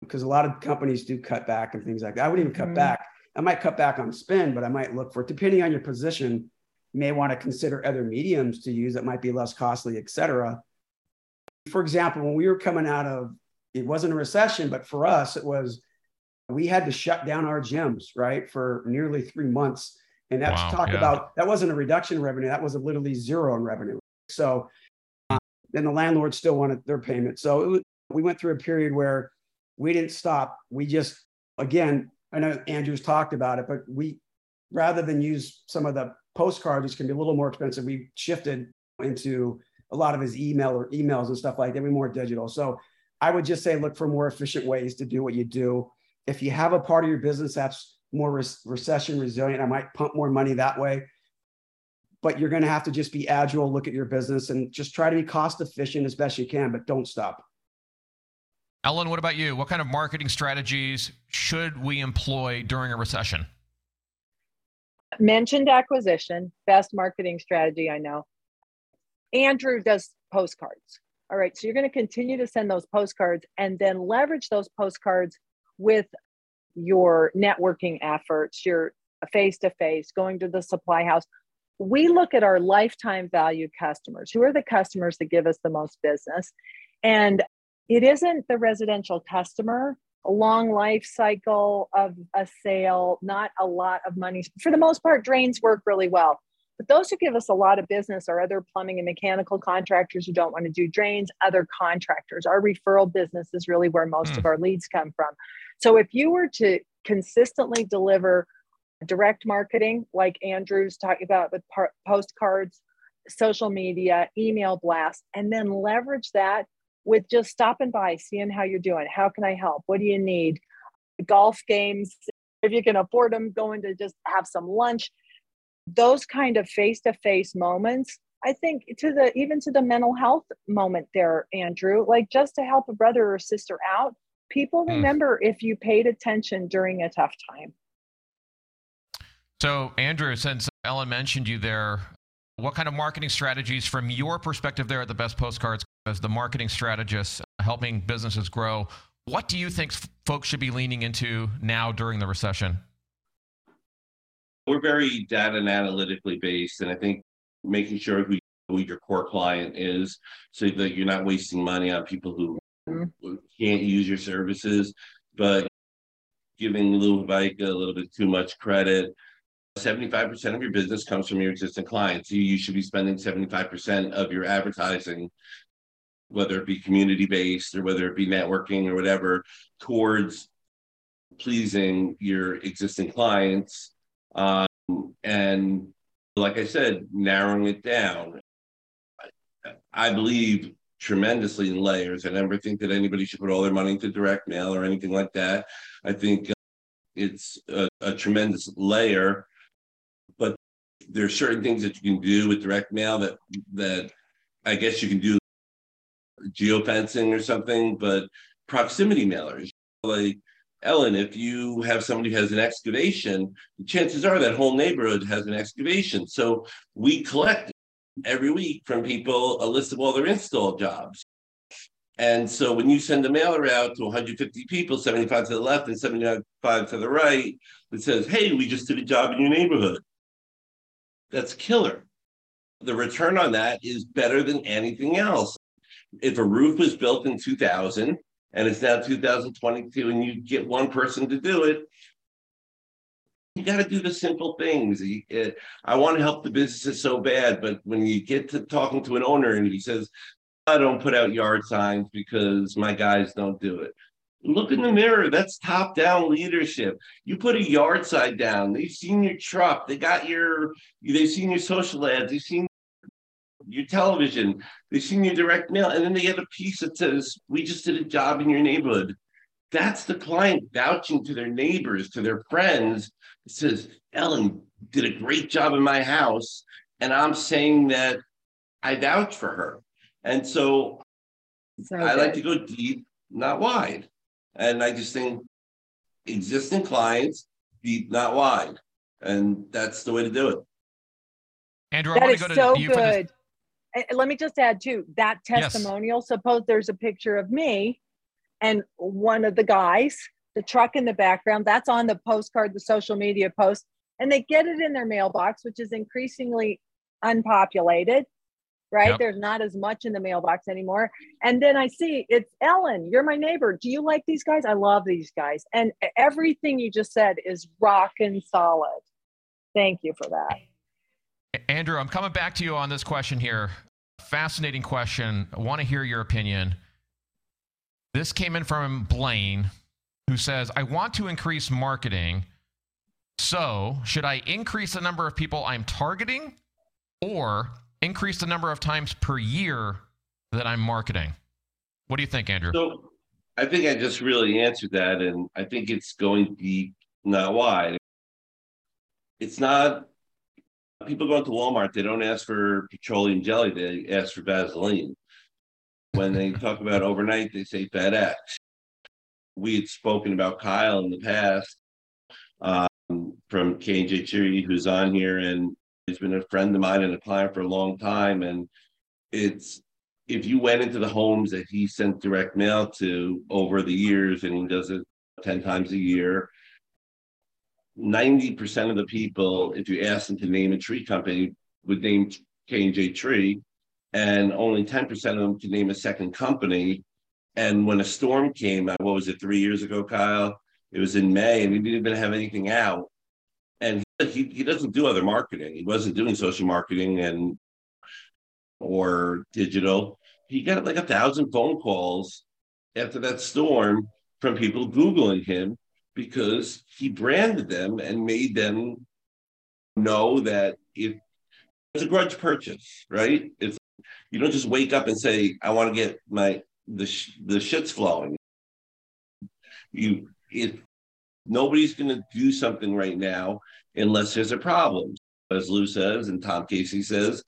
because a lot of companies do cut back and things like that. I wouldn't even cut back. I might cut back on spend, but I might look for, depending on your position, you may want to consider other mediums to use that might be less costly, et cetera. For example, when we were coming out of, it wasn't a recession, but for us, it was, we had to shut down our gyms, right, for nearly 3 months. And that's about, that wasn't a reduction in revenue. That was a literally zero in revenue. So then the landlords still wanted their payment. So it was, we went through a period where we didn't stop. We just, again, I know Andrew's talked about it, but we, rather than use some of the postcards, which can be a little more expensive, we shifted into a lot of his emails and stuff like that. We're more digital. So I would just say, look for more efficient ways to do what you do. If you have a part of your business that's more recession resilient, I might pump more money that way, but you're going to have to just be agile, look at your business, and just try to be cost efficient as best you can, but don't stop. Ellen, what about you? What kind of marketing strategies should we employ during a recession? Mentioned acquisition, best marketing strategy I know. Andrew does postcards. All right, so you're going to continue to send those postcards and then leverage those postcards with your networking efforts, your face-to-face, going to the supply house. We look at our lifetime value customers. Who are the customers that give us the most business? And it isn't the residential customer, a long life cycle of a sale, not a lot of money. For the most part, drains work really well. But those who give us a lot of business are other plumbing and mechanical contractors who don't want to do drains, other contractors. Our referral business is really where most of our leads come from. So if you were to consistently deliver direct marketing, like Andrew's talking about with postcards, social media, email blasts, and then leverage that with just stopping by, seeing how you're doing. How can I help? What do you need? Golf games, if you can afford them, going to just have some lunch. Those kind of face-to-face moments, I think even to the mental health moment there, Andrew, like just to help a brother or sister out, people remember if you paid attention during a tough time. So Andrew, since Ellen mentioned you there, what kind of marketing strategies from your perspective there at The Best Postcards as the marketing strategist helping businesses grow, what do you think folks should be leaning into now during the recession? We're very data and analytically based, and I think making sure who your core client is so that you're not wasting money on people who can't use your services, but giving Lou Hubeika a little bit too much credit. 75% of your business comes from your existing clients. You should be spending 75% of your advertising, whether it be community-based or whether it be networking or whatever, towards pleasing your existing clients. And like I said, narrowing it down. I believe tremendously in layers. I never think that anybody should put all their money into direct mail or anything like that. I think it's a tremendous layer, but there are certain things that you can do with direct mail that I guess you can do geofencing or something, but proximity mailers, like Ellen, if you have somebody who has an excavation, the chances are that whole neighborhood has an excavation. So we collect every week from people a list of all their install jobs. And so when you send a mailer out to 150 people, 75 to the left and 75 to the right, that says, hey, we just did a job in your neighborhood. That's killer. The return on that is better than anything else. If a roof was built in 2000, and it's now 2022, and you get one person to do it, you got to do the simple things. I want to help the businesses so bad, but when you get to talking to an owner and he says, I don't put out yard signs because my guys don't do it. Look in the mirror. That's top-down leadership. You put a yard sign down. They've seen your truck. They've seen your social ads. They've seen your television, they've seen your direct mail, and then they get a piece that says, we just did a job in your neighborhood. That's the client vouching to their neighbors, to their friends. It says, Ellen did a great job in my house, and I'm saying that I vouch for her. And so I like to go deep, not wide. And I just think existing clients, deep, not wide. And that's the way to do it. Andrew, I want to go to you for this. Let me just add too, that testimonial, yes. Suppose there's a picture of me and one of the guys, the truck in the background, that's on the postcard, the social media post, and they get it in their mailbox, which is increasingly unpopulated, right? Yep. There's not as much in the mailbox anymore. And then I see it's Ellen, you're my neighbor. Do you like these guys? I love these guys. And everything you just said is rockin' solid. Thank you for that. Andrew, I'm coming back to you on this question here. Fascinating question. I want to hear your opinion. This came in from Blaine, who says, I want to increase marketing. So should I increase the number of people I'm targeting or increase the number of times per year that I'm marketing? What do you think, Andrew? So I think I just really answered that. And I think it's going deep, not wide. It's not... People go to Walmart, they don't ask for petroleum jelly, they ask for Vaseline. When they talk about overnight, they say FedEx. We had spoken about Kyle in the past from K&J Cheery, who's on here, and he's been a friend of mine and a client for a long time. And it's if you went into the homes that he sent direct mail to over the years, and he does it 10 times a year, 90% of the people, if you ask them to name a tree company, would name K&J Tree, and only 10% of them could name a second company. And when a storm came, what was it, 3 years ago, Kyle? It was in May, and we didn't even have anything out. And he doesn't do other marketing. He wasn't doing social marketing and or digital. He got like 1,000 phone calls after that storm from people Googling him because he branded them and made them know that it's a grudge purchase, right? It's, you don't just wake up and say, I want to get the shit's flowing. Nobody's going to do something right now unless there's a problem. As Lou says, and Tom Casey says,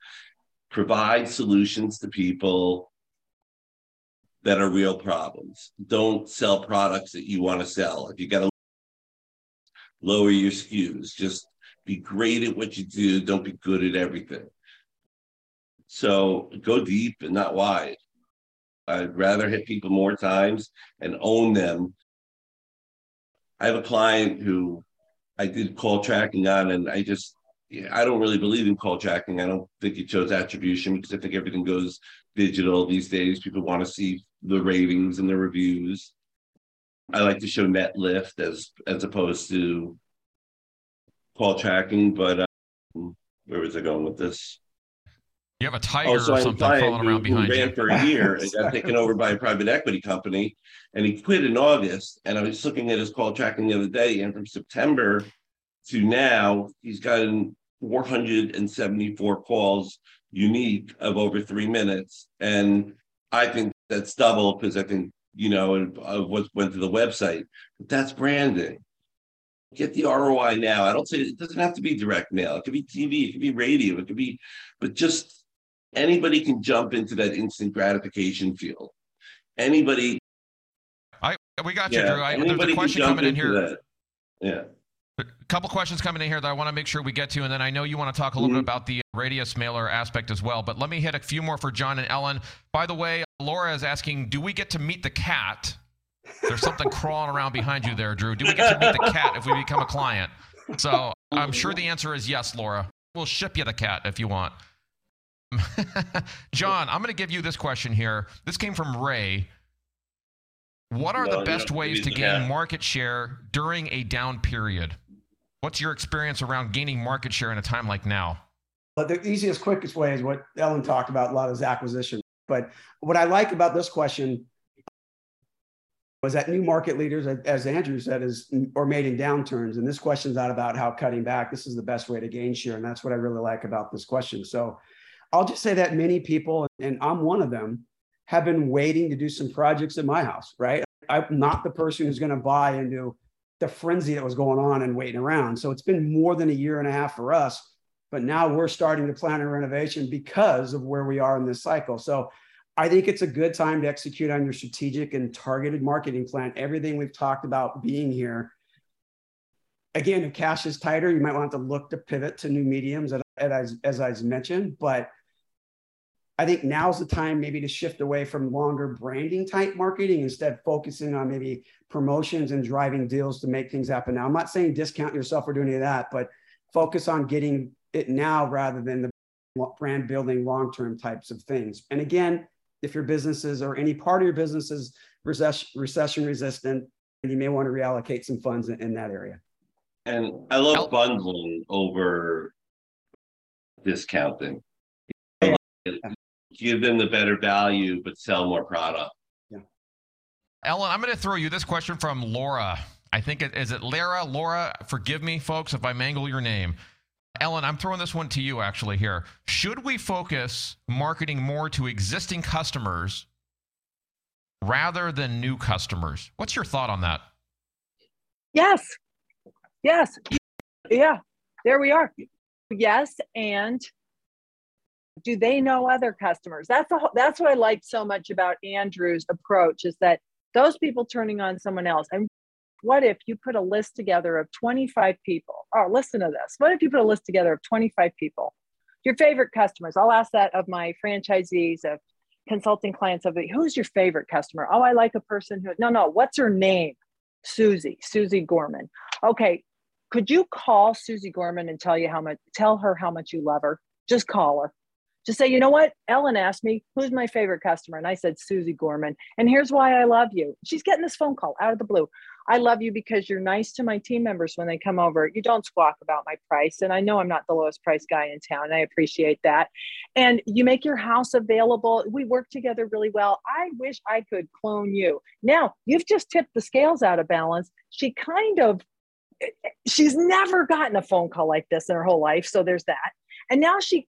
provide solutions to people that are real problems. Don't sell products that you want to sell. If you got to lower your SKUs, just be great at what you do. Don't be good at everything. So go deep and not wide. I'd rather hit people more times and own them. I have a client who I did call tracking on, and I don't really believe in call tracking. I don't think it shows attribution because I think everything goes digital these days. People want to see the ratings and the reviews. I like to show net lift as opposed to call tracking, but where was I going with this? You have a tiger or something falling around behind you. For a year and got taken over by a private equity company, and he quit in August. And I was looking at his call tracking the other day, and from September to now, he's gotten 474 calls unique of over 3 minutes. And I think that's double because I think, of what went to the website. But that's branding. Get the ROI now. I don't say it doesn't have to be direct mail. It could be TV, it could be radio, it could be, but just anybody can jump into that instant gratification field. Anybody. We got you, Drew. There's a question coming in here. That. Yeah. A couple questions coming in here that I want to make sure we get to. And then I know you want to talk a little bit about the radius mailer aspect as well, but let me hit a few more for John and Ellen. By the way, Laura is asking, do we get to meet the cat? There's something crawling around behind you there, Drew. Do we get to meet the cat if we become a client? So I'm sure the answer is yes, Laura. We'll ship you the cat if you want. John, I'm going to give you this question here. This came from Ray. What are the best ways to gain market share during a down period? What's your experience around gaining market share in a time like now? Well, the easiest, quickest way is what Ellen talked about, a lot is acquisition. But what I like about this question was that new market leaders, as Andrew said, are made in downturns. And this question's not about how cutting back. This is the best way to gain share. And that's what I really like about this question. So I'll just say that many people, and I'm one of them, have been waiting to do some projects at my house, right? I'm not the person who's going to buy into the frenzy that was going on and waiting around. So it's been more than a year and a half for us, but now we're starting to plan a renovation because of where we are in this cycle. So I think it's a good time to execute on your strategic and targeted marketing plan. Everything we've talked about being here. Again, if cash is tighter, you might want to look to pivot to new mediums, as I mentioned, but I think now's the time maybe to shift away from longer branding type marketing, instead focusing on maybe promotions and driving deals to make things happen. Now, I'm not saying discount yourself or do any of that, but focus on getting it now rather than the brand building long-term types of things. And again, if your businesses or any part of your business is recession resistant, you may want to reallocate some funds in that area. And I love bundling over discounting. Give them the better value, but sell more product. Yeah. Ellen, I'm going to throw you this question from Laura. I think is it Lara? Laura, forgive me, folks, if I mangle your name. Ellen, I'm throwing this one to you actually here. Should we focus marketing more to existing customers rather than new customers? What's your thought on that? Yes. Yeah, there we are. Yes, and do they know other customers? That's what I liked so much about Andrew's approach, is that those people turning on someone else. And what if you put a list together of 25 people? Oh, listen to this. What if you put a list together of 25 people? Your favorite customers. I'll ask that of my franchisees, of consulting clients, of who's your favorite customer? Oh, I like a person who, no, what's her name? Susie Gorman. Okay. Could you call Susie Gorman and tell her how much you love her? Just call her. Just say, you know what? Ellen asked me, who's my favorite customer? And I said, Susie Gorman. And here's why I love you. She's getting this phone call out of the blue. I love you because you're nice to my team members when they come over. You don't squawk about my price. And I know I'm not the lowest price guy in town. And I appreciate that. And you make your house available. We work together really well. I wish I could clone you. Now, you've just tipped the scales out of balance. She's never gotten a phone call like this in her whole life. So there's that. And now she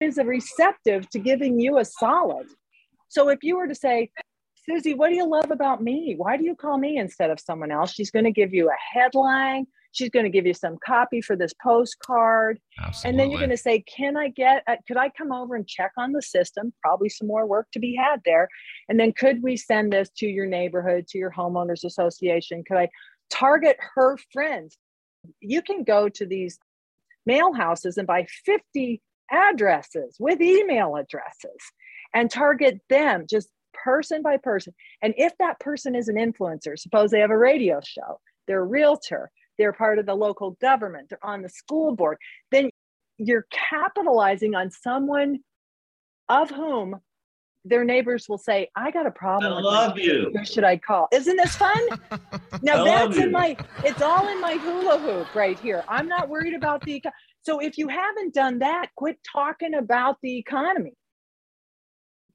is receptive to giving you a solid. So if you were to say, Susie, what do you love about me? Why do you call me instead of someone else? She's going to give you a headline. She's going to give you some copy for this postcard. Absolutely. And then you're going to say, could I come over and check on the system? Probably some more work to be had there. And then could we send this to your neighborhood, to your homeowners association? Could I target her friends? You can go to these mail houses and buy 50 addresses with email addresses and target them just person by person. And if that person is an influencer, suppose they have a radio show, they're a realtor, they're part of the local government, they're on the school board, then you're capitalizing on someone of whom their neighbors will say, I got a problem. I love you. Who should I call? Isn't this fun? Now that's in my, it's all in my hula hoop right here. I'm not worried about the, so if you haven't done that, quit talking about the economy.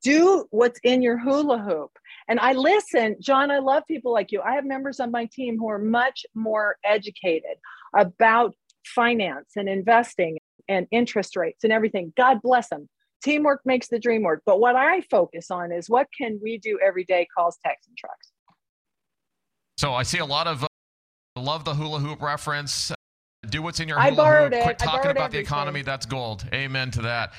Do what's in your hula hoop. And I listen, John, I love people like you. I have members on my team who are much more educated about finance and investing and interest rates and everything. God bless them. Teamwork makes the dream work. But what I focus on is what can we do every day, calls, texts, and trucks. So I see a lot of, love the hula hoop reference. Do what's in your hula hoop. I borrowed it. Quit talking about the economy. That's gold. Amen to that.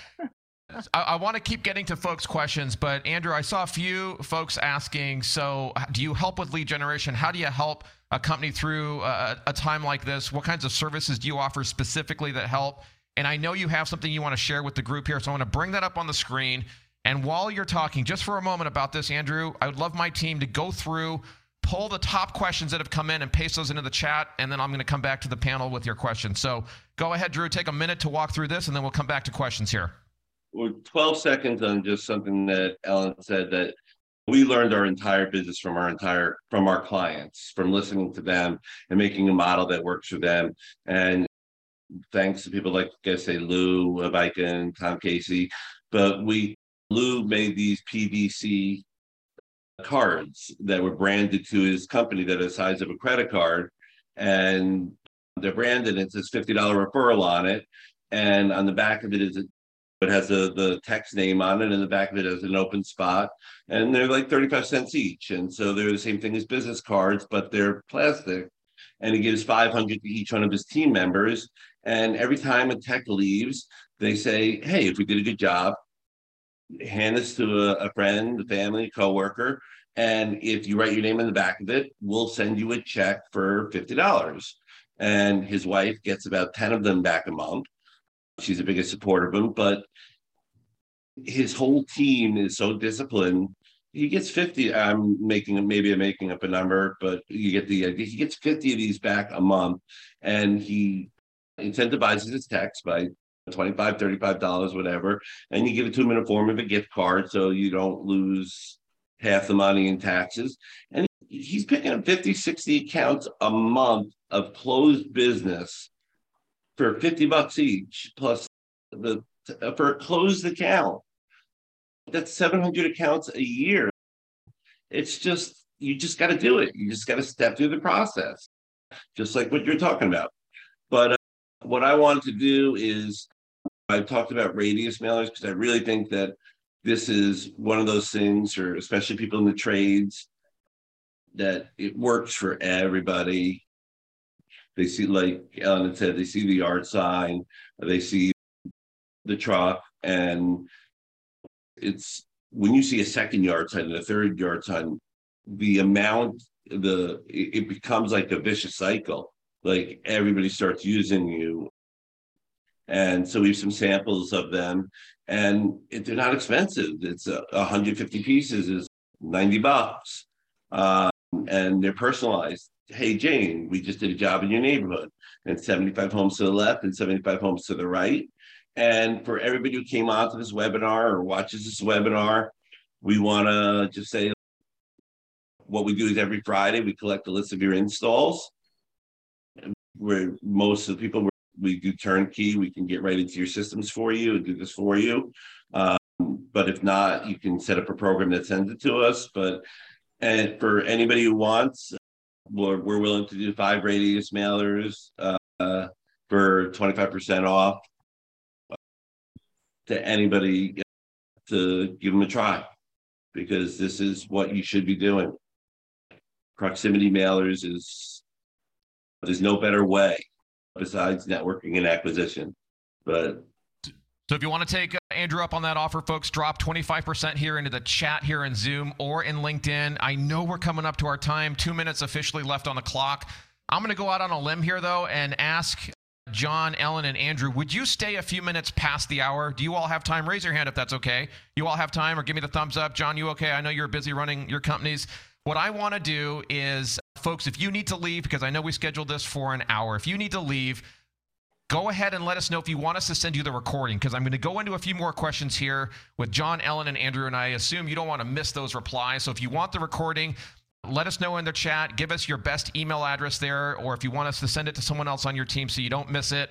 I want to keep getting to folks' questions, but Andrew, I saw a few folks asking, so do you help with lead generation? How do you help a company through a time like this? What kinds of services do you offer specifically that help? And I know you have something you want to share with the group here, so I want to bring that up on the screen. And while you're talking, just for a moment about this, Andrew, I would love my team to go through, pull the top questions that have come in and paste those into the chat, and then I'm going to come back to the panel with your questions. So go ahead, Drew, take a minute to walk through this, and then we'll come back to questions here. We're 12 seconds on just something that Ellen said, that we learned our entire business from our clients, from listening to them and making a model that works for them. And thanks to people like, I say, Lou Hubeika and Tom Casey, but Lou made these PVC cards that were branded to his company that are the size of a credit card, and they're branded. It says $50 referral on it, and on the back of it is it has the text name on it, and the back of it has an open spot, and they're like 35 cents each. And so they're the same thing as business cards, but they're plastic, and he gives $500 to each one of his team members. And every time a tech leaves, they say, hey, if we did a good job, hand this to a friend, a family, a coworker, and if you write your name on the back of it, we'll send you a check for $50. And his wife gets about 10 of them back a month. She's the biggest supporter of him, but his whole team is so disciplined. He gets 50. I'm making up a number, but you get the idea. He gets 50 of these back a month, and he incentivizes his techs by $25, $35, whatever, and you give it to him in the form of a gift card, so you don't lose half the money in taxes. And he's picking up 50, 60 accounts a month of closed business for $50 each, plus for a closed account. That's 700 accounts a year. It's just, you just got to do it. You just got to step through the process, just like what you're talking about. But what I want to do is, I've talked about radius mailers because I really think that this is one of those things, or especially people in the trades, that it works for everybody. They see, like Ellen said, they see the yard sign, they see the truck, and it's when you see a second yard sign and a third yard sign, it becomes like a vicious cycle. Like everybody starts using you. And so we have some samples of them, and they're not expensive. It's 150 pieces is $90, and they're personalized. Hey, Jane, we just did a job in your neighborhood, and 75 homes to the left and 75 homes to the right. And for everybody who came out to this webinar or watches this webinar, we want to just say what we do is every Friday, we collect a list of your installs. Where most of the people, we do turnkey, we can get right into your systems for you and do this for you. But if not, you can set up a program that sends it to us. But and for anybody who wants, we're willing to do 5 radius mailers for 25% off to anybody to give them a try, because this is what you should be doing. Proximity mailers is, there's no better way besides networking and acquisition. But so if you want to take Andrew up on that offer, folks, drop 25% here into the chat here in Zoom or in LinkedIn. I know we're coming up to our time. 2 minutes officially left on the clock. I'm going to go out on a limb here, though, and ask John, Ellen, and Andrew, would you stay a few minutes past the hour? Do you all have time? Raise your hand if that's okay. You all have time, or give me the thumbs up. John, you okay? I know you're busy running your companies. What I want to do is, folks, if you need to leave, because I know we scheduled this for an hour, if you need to leave, go ahead and let us know if you want us to send you the recording, because I'm going to go into a few more questions here with John, Ellen, and Andrew, and I assume you don't want to miss those replies. So if you want the recording, let us know in the chat. Give us your best email address there, or if you want us to send it to someone else on your team so you don't miss it,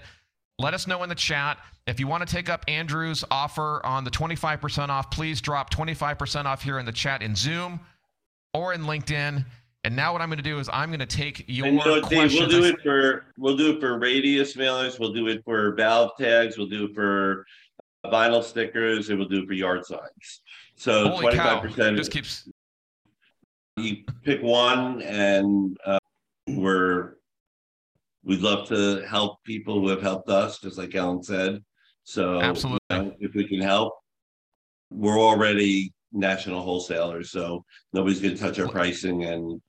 let us know in the chat. If you want to take up Andrew's offer on the 25% off, please drop 25% off here in the chat in Zoom or in LinkedIn. And now what I'm going to do is I'm going to take your questions. Dave, we'll do it for radius mailers. We'll do it for valve tags. We'll do it for vinyl stickers, and we'll do it for yard signs. So 25% just keeps. You pick one, and we'd love to help people who have helped us, just like Ellen said. So absolutely, you know, if we can help, we're already national wholesalers, so nobody's going to touch our pricing, and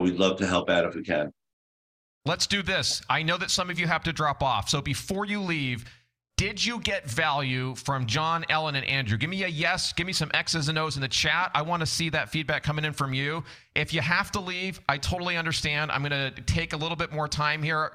we'd love to help out if we can. Let's do this. I know that some of you have to drop off, so before you leave, did you get value from John, Ellen, and Andrew? Give me a yes. Give me some X's and O's in the chat. I want to see that feedback coming in from you. If you have to leave, I totally understand. I'm going to take a little bit more time here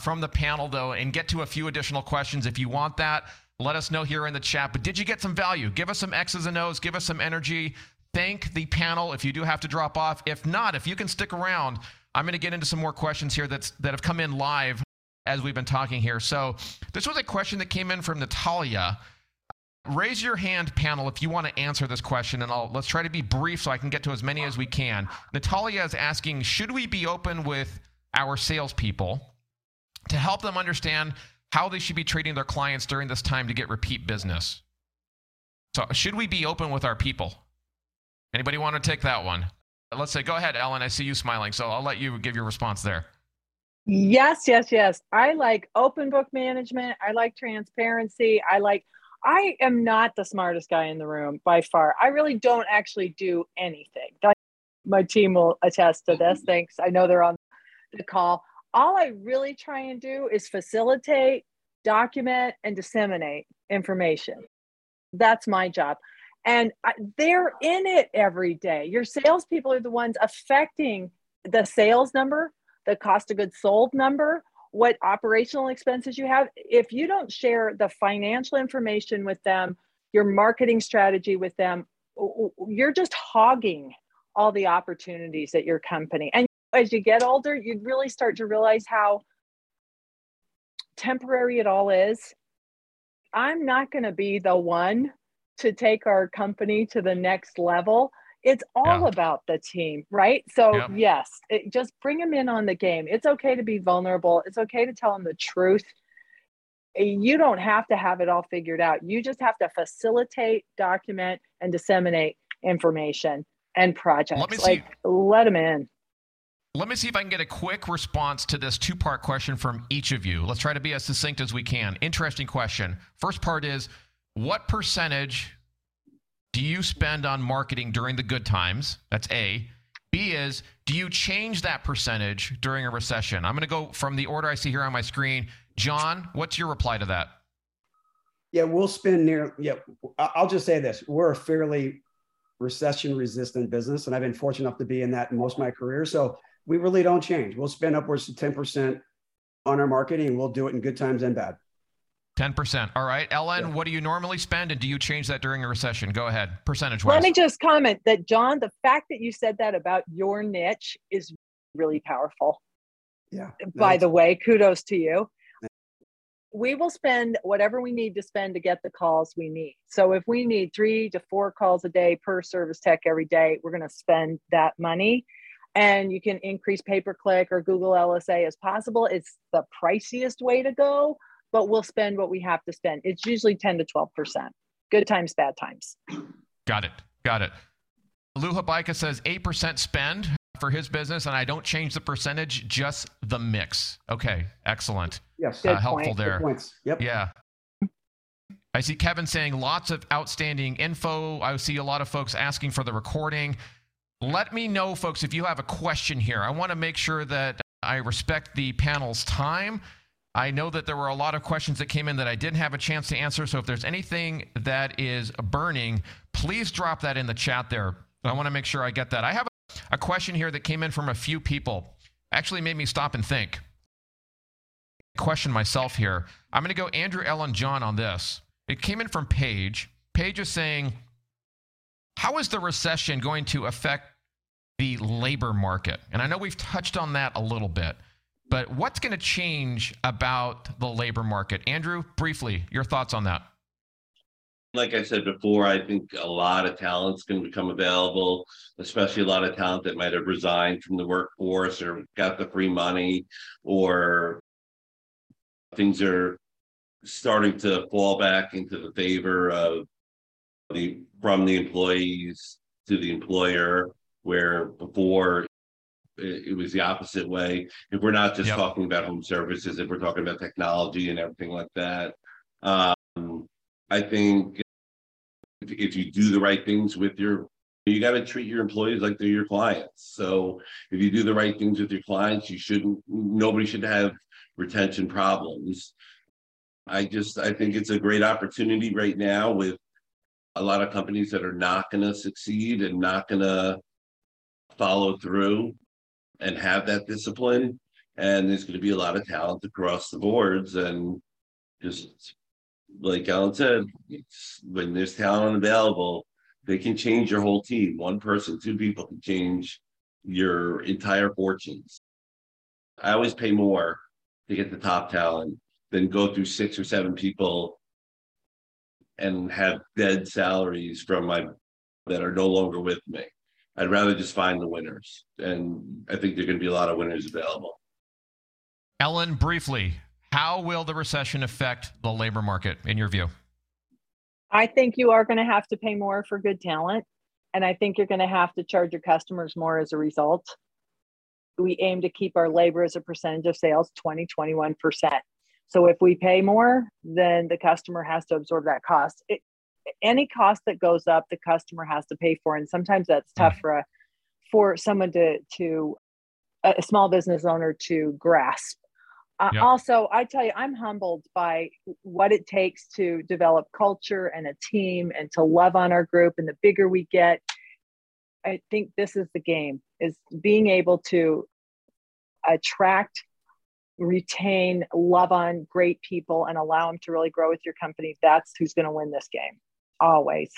from the panel, though, and get to a few additional questions. If you want that, let us know here in the chat. But did you get some value? Give us some X's and O's. Give us some energy. Thank the panel if you do have to drop off. If not, if you can stick around, I'm going to get into some more questions here that have come in live as we've been talking here. So this was a question that came in from Natalia. Raise your hand, panel, if you want to answer this question, and let's try to be brief so I can get to as many as we can. Natalia is asking, should we be open with our salespeople to help them understand how they should be treating their clients during this time to get repeat business? So should we be open with our people? Anybody want to take that one? Let's say, go ahead, Ellen. I see you smiling, so I'll let you give your response there. Yes, yes, yes. I like open book management. I like transparency. I am not the smartest guy in the room by far. I really don't actually do anything. My team will attest to this. Thanks. I know they're on the call. All I really try and do is facilitate, document, and disseminate information. That's my job. And they're in it every day. Your salespeople are the ones affecting the sales number, the cost of goods sold number, what operational expenses you have. If you don't share the financial information with them, your marketing strategy with them, you're just hogging all the opportunities at your company. And as you get older, you really start to realize how temporary it all is. I'm not going to be the one to take our company to the next level. It's all about the team, right? So yes, just bring them in on the game. It's okay to be vulnerable. It's okay to tell them the truth. You don't have to have it all figured out. You just have to facilitate, document, and disseminate information and projects. Let them in. Let me see if I can get a quick response to this two-part question from each of you. Let's try to be as succinct as we can. Interesting question. First part is, what percentage do you spend on marketing during the good times? That's A. B is, do you change that percentage during a recession? I'm going to go from the order I see here on my screen. John, what's your reply to that? Yeah, we'll spend I'll just say this. We're a fairly recession-resistant business, and I've been fortunate enough to be in that in most of my career. So we really don't change. We'll spend upwards to 10% on our marketing. We'll do it in good times and bad. 10%. All right, Ellen, What do you normally spend, and do you change that during a recession? Go ahead, percentage-wise. Let me just comment that, John, the fact that you said that about your niche is really powerful. Yeah. By the way, kudos to you. We will spend whatever we need to spend to get the calls we need. So if we need 3 to 4 calls a day per service tech every day, we're going to spend that money. And you can increase pay-per-click or Google LSA as possible. It's the priciest way to go, but we'll spend what we have to spend. It's usually 10 to 12%. Good times, bad times. Got it. Got it. Lou Hubeika says 8% spend for his business, and I don't change the percentage, just the mix. Okay, excellent. Yes, helpful there. Yep. Yeah. I see Kevin saying lots of outstanding info. I see a lot of folks asking for the recording. Let me know, folks, if you have a question here. I want to make sure that I respect the panel's time. I know that there were a lot of questions that came in that I didn't have a chance to answer. So if there's anything that is burning, please drop that in the chat there. I want to make sure I get that. I have a question here that came in from a few people. Actually made me stop and think. Question myself here. I'm going to go Andrew, Ellen, John on this. It came in from Paige. Paige is saying, how is the recession going to affect the labor market? And I know we've touched on that a little bit, but what's going to change about the labor market? Andrew, briefly, your thoughts on that. Like I said before, I think a lot of talent's going to become available, especially a lot of talent that might have resigned from the workforce or got the free money, or things are starting to fall back into the favor of from the employees to the employer, where before it was the opposite way. If we're not just talking about home services, if we're talking about technology and everything like that. I think if you do the right things with you got to treat your employees like they're your clients. So if you do the right things with your clients, nobody should have retention problems. I think it's a great opportunity right now with a lot of companies that are not going to succeed and not going to follow through and have that discipline. And there's going to be a lot of talent across the boards, and just like Ellen said, when there's talent available, they can change your whole team. One person, two people can change your entire fortunes. I always pay more to get the top talent than go through 6 or 7 people and have dead salaries from that are no longer with me. I'd rather just find the winners. And I think there are going to be a lot of winners available. Ellen, briefly, how will the recession affect the labor market, in your view? I think you are going to have to pay more for good talent, and I think you're going to have to charge your customers more as a result. We aim to keep our labor as a percentage of sales 20, 21%. So if we pay more, then the customer has to absorb that cost. Any cost that goes up, the customer has to pay for, and sometimes that's tough for someone to a small business owner to grasp. Also, I tell you, I'm humbled by what it takes to develop culture and a team and to love on our group. And the bigger we get, I think this is the game, is being able to attract, retain, love on great people and allow them to really grow with your company. That's who's going to win this game, always.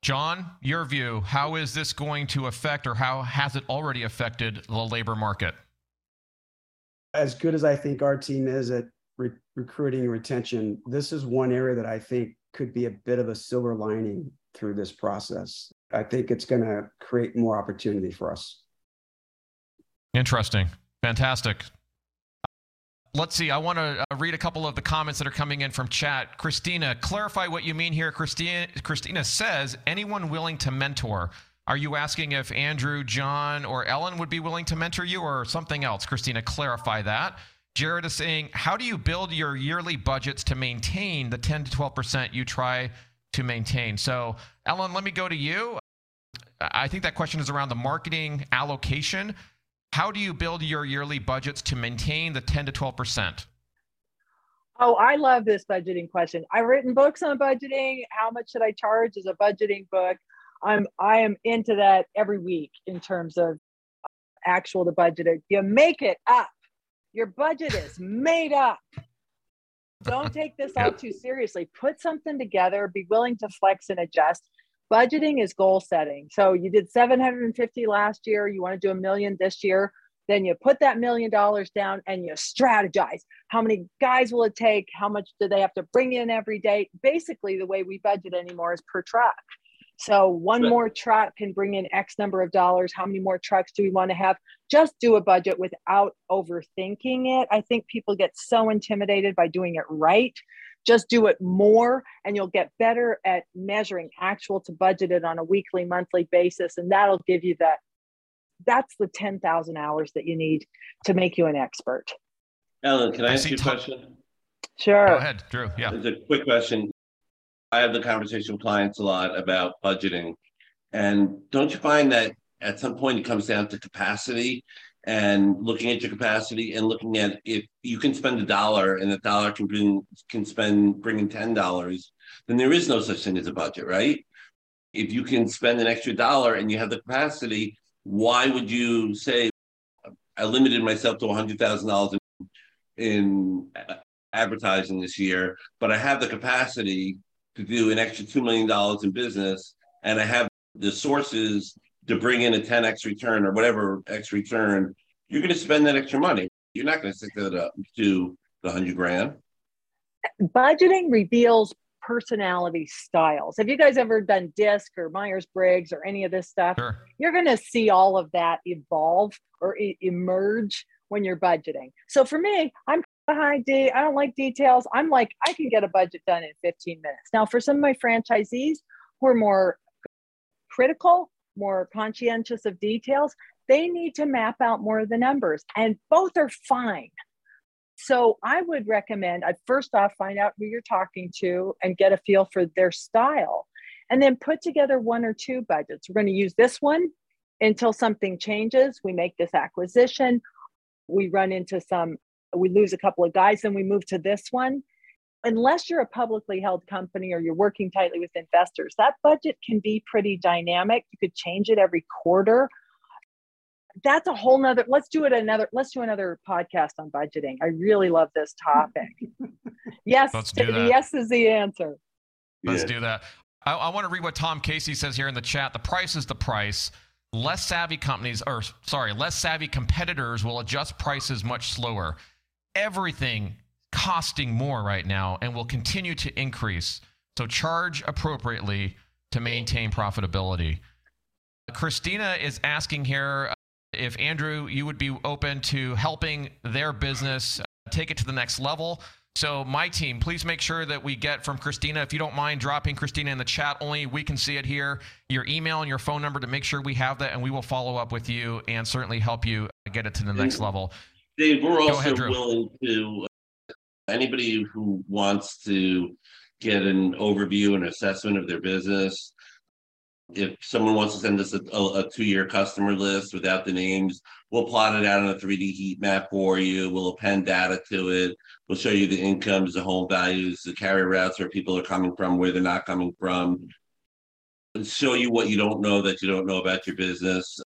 John, your view, how is this going to affect, or how has it already affected, the labor market? As good as I think our team is at recruiting and retention, this is one area that I think could be a bit of a silver lining through this process. I think it's going to create more opportunity for us. Interesting. Fantastic. Let's see. I want to read a couple of the comments that are coming in from chat. Christina, clarify what you mean here. Christina says, anyone willing to mentor? Are you asking if Andrew, John, or Ellen would be willing to mentor you, or something else? Christina, clarify that. Jared is saying, how do you build your yearly budgets to maintain the 10 to 12% you try to maintain? So, Ellen, let me go to you. I think that question is around the marketing allocation. How do you build your yearly budgets to maintain the 10 to 12%? Oh, I love this budgeting question. I've written books on budgeting. How much should I charge is a budgeting book. I am into that every week in terms of actual to budgeted. You make it up. Your budget is made up. Don't take this all too seriously. Put something together, be willing to flex and adjust. Budgeting is goal setting. So you did 750 last year. You want to do $1 million this year. Then you put that $1 million down and you strategize. How many guys will it take? How much do they have to bring in every day? Basically, the way we budget anymore is per truck. So one more truck can bring in X number of dollars. How many more trucks do we want to have? Just do a budget without overthinking it. I think people get so intimidated by doing it right. Just do it more and you'll get better at measuring actual to budgeted on a weekly, monthly basis. And that'll give you that. That's the 10,000 hours that you need to make you an expert. Ellen, can I ask you a question? Sure. Go ahead, Drew. Yeah. It's a quick question. I have the conversation with clients a lot about budgeting. And don't you find that at some point it comes down to capacity and looking at your capacity and looking at if you can spend $1 and $1 can bring in $10, then there is no such thing as a budget, right? If you can spend an extra $1 and you have the capacity, why would you say, I limited myself to $100,000 in advertising this year, but I have the capacity to do an extra $2 million in business, and I have the sources to bring in a 10x return or whatever X return, you're going to spend that extra money. You're not going to stick that up to the $100,000. Budgeting reveals personality styles. Have you guys ever done DISC or Myers-Briggs or any of this stuff? Sure. You're going to see all of that evolve or emerge when you're budgeting. So for me, I'm behind D. I don't like details. I'm like, I can get a budget done in 15 minutes. Now, for some of my franchisees who are more critical, more conscientious of details, they need to map out more of the numbers, and both are fine. So I would recommend, I'd first off, find out who you're talking to and get a feel for their style, and then put together one or two budgets. We're going to use this one until something changes. We make this acquisition. We run into some, we lose a couple of guys, then we move to this one. Unless you're a publicly held company or you're working tightly with investors, that budget can be pretty dynamic. You could change it every quarter. That's a whole nother, let's do another podcast on budgeting. I really love this topic. Yes, yes is the answer. Let's do that. I want to read what Tom Casey says here in the chat. The price is the price. Less savvy competitors will adjust prices much slower. Everything costing more right now and will continue to increase. So charge appropriately to maintain profitability. Christina is asking here if Andrew, you would be open to helping their business take it to the next level. So my team, please make sure that we get from Christina, if you don't mind dropping Christina in the chat, only we can see it here, your email and your phone number to make sure we have that, and we will follow up with you and certainly help you get it to the next level. Dave, we're also willing to, anybody who wants to get an overview and assessment of their business, if someone wants to send us a two-year customer list without the names, we'll plot it out on a 3D heat map for you. We'll append data to it. We'll show you the incomes, the home values, the carrier routes, where people are coming from, where they're not coming from. We'll show you what you don't know that you don't know about your business.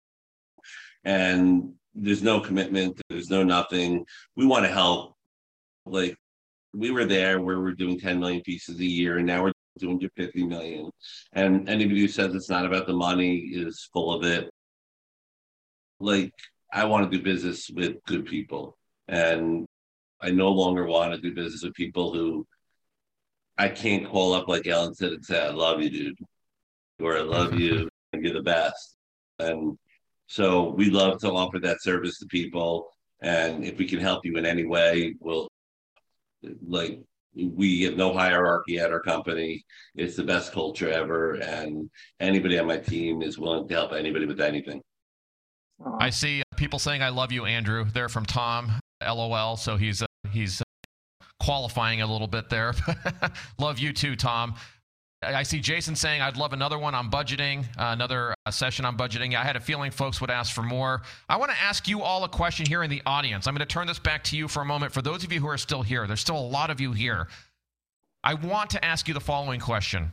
And there's no commitment. There's no nothing. We want to help. Like, we were there where we're doing 10 million pieces a year, and now we're doing 50 million. And anybody who says it's not about the money is full of it. Like, I want to do business with good people. And I no longer want to do business with people who I can't call up, like Ellen said, and say, I love you, dude. Or I love you, and you're the best. And so we love to offer that service to people. And if we can help you in any way, we have no hierarchy at our company. It's the best culture ever. And anybody on my team is willing to help anybody with anything. I see people saying, I love you, Andrew. They're from Tom, LOL. So he's qualifying a little bit there. Love you too, Tom. I see Jason saying, I'd love another one on budgeting, another session on budgeting. I had a feeling folks would ask for more. I want to ask you all a question here in the audience. I'm going to turn this back to you for a moment. For those of you who are still here, there's still a lot of you here. I want to ask you the following question.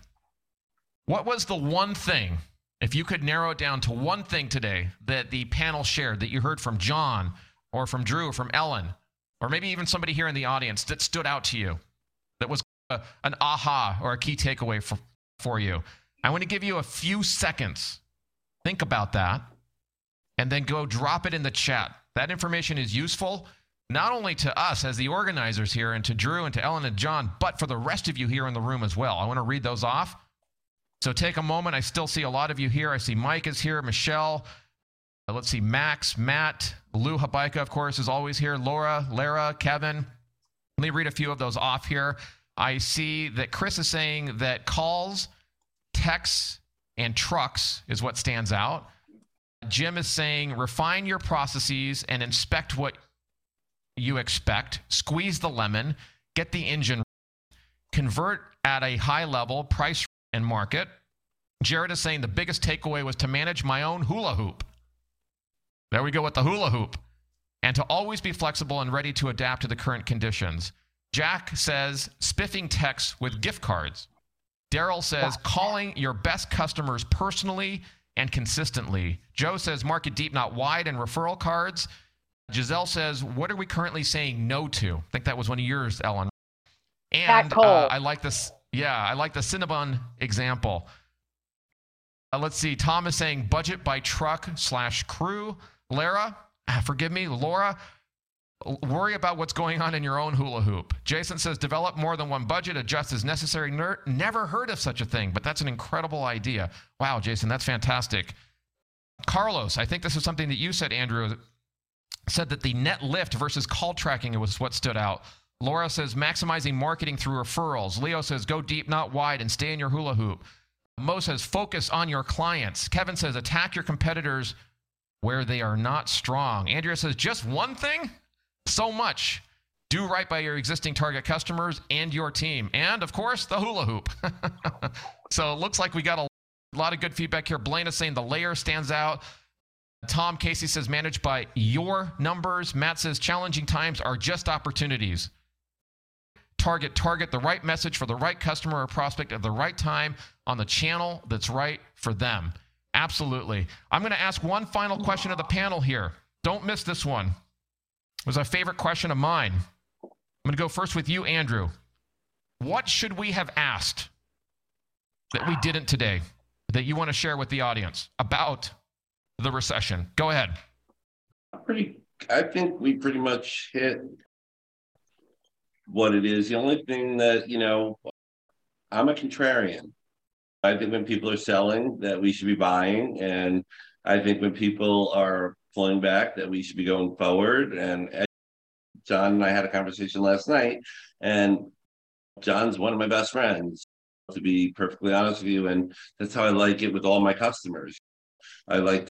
What was the one thing, if you could narrow it down to one thing today that the panel shared, that you heard from John or from Drew or from Ellen, or maybe even somebody here in the audience that stood out to you? that was an aha or a key takeaway for you. I want to give you a few seconds. Think about that and then go drop it in the chat. That information is useful not only to us as the organizers here and to Drew and to Ellen and John, but for the rest of you here in the room as well. I want to read those off. So take a moment. I still see a lot of you here. I see Mike is here, Michelle. Let's see, Max, Matt, Lou Hubeika, of course, is always here. Laura, Lara, Kevin. Let me read a few of those off here. I see that Chris is saying that calls, texts, and trucks is what stands out. Jim is saying refine your processes and inspect what you expect. Squeeze the lemon. Get the engine. Convert at a high level, price and market. Jared is saying the biggest takeaway was to manage my own hula hoop. There we go with the hula hoop. And to always be flexible and ready to adapt to the current conditions. Jack says spiffing texts with gift cards. Daryl says calling your best customers personally and consistently. Joe says market deep, not wide, and referral cards. Giselle says, what are we currently saying no to? I think that was one of yours, Ellen. And I like this. Yeah, I like the Cinnabon example. Let's see. Tom is saying budget by truck/crew. Lara, forgive me, Laura, worry about what's going on in your own hula hoop. Jason says develop more than one budget, adjust as necessary. Never heard of such a thing, but that's an incredible idea. Wow, Jason, that's fantastic. Carlos, I think this is something that you said, Andrew, said that the net lift versus call tracking was what stood out. Laura says maximizing marketing through referrals. Leo says go deep, not wide, and stay in your hula hoop. Mo says focus on your clients. Kevin says attack your competitors where they are not strong. Andrea says just one thing? So much. Do right by your existing target customers and your team. And, of course, the hula hoop. So it looks like we got a lot of good feedback here. Blaine is saying the layer stands out. Tom Casey says manage by your numbers. Matt says challenging times are just opportunities. Target the right message for the right customer or prospect at the right time on the channel that's right for them. Absolutely. I'm going to ask one final question of the panel here. Don't miss this one. It was a favorite question of mine. I'm going to go first with you, Andrew. What should we have asked that we didn't today that you want to share with the audience about the recession? Go ahead. I think we pretty much hit what it is. The only thing that, you know, I'm a contrarian. I think when people are selling that we should be buying. And I think when people are pulling back that we should be going forward. And John and I had a conversation last night, and John's one of my best friends, to be perfectly honest with you. And that's how I like it with all my customers. I like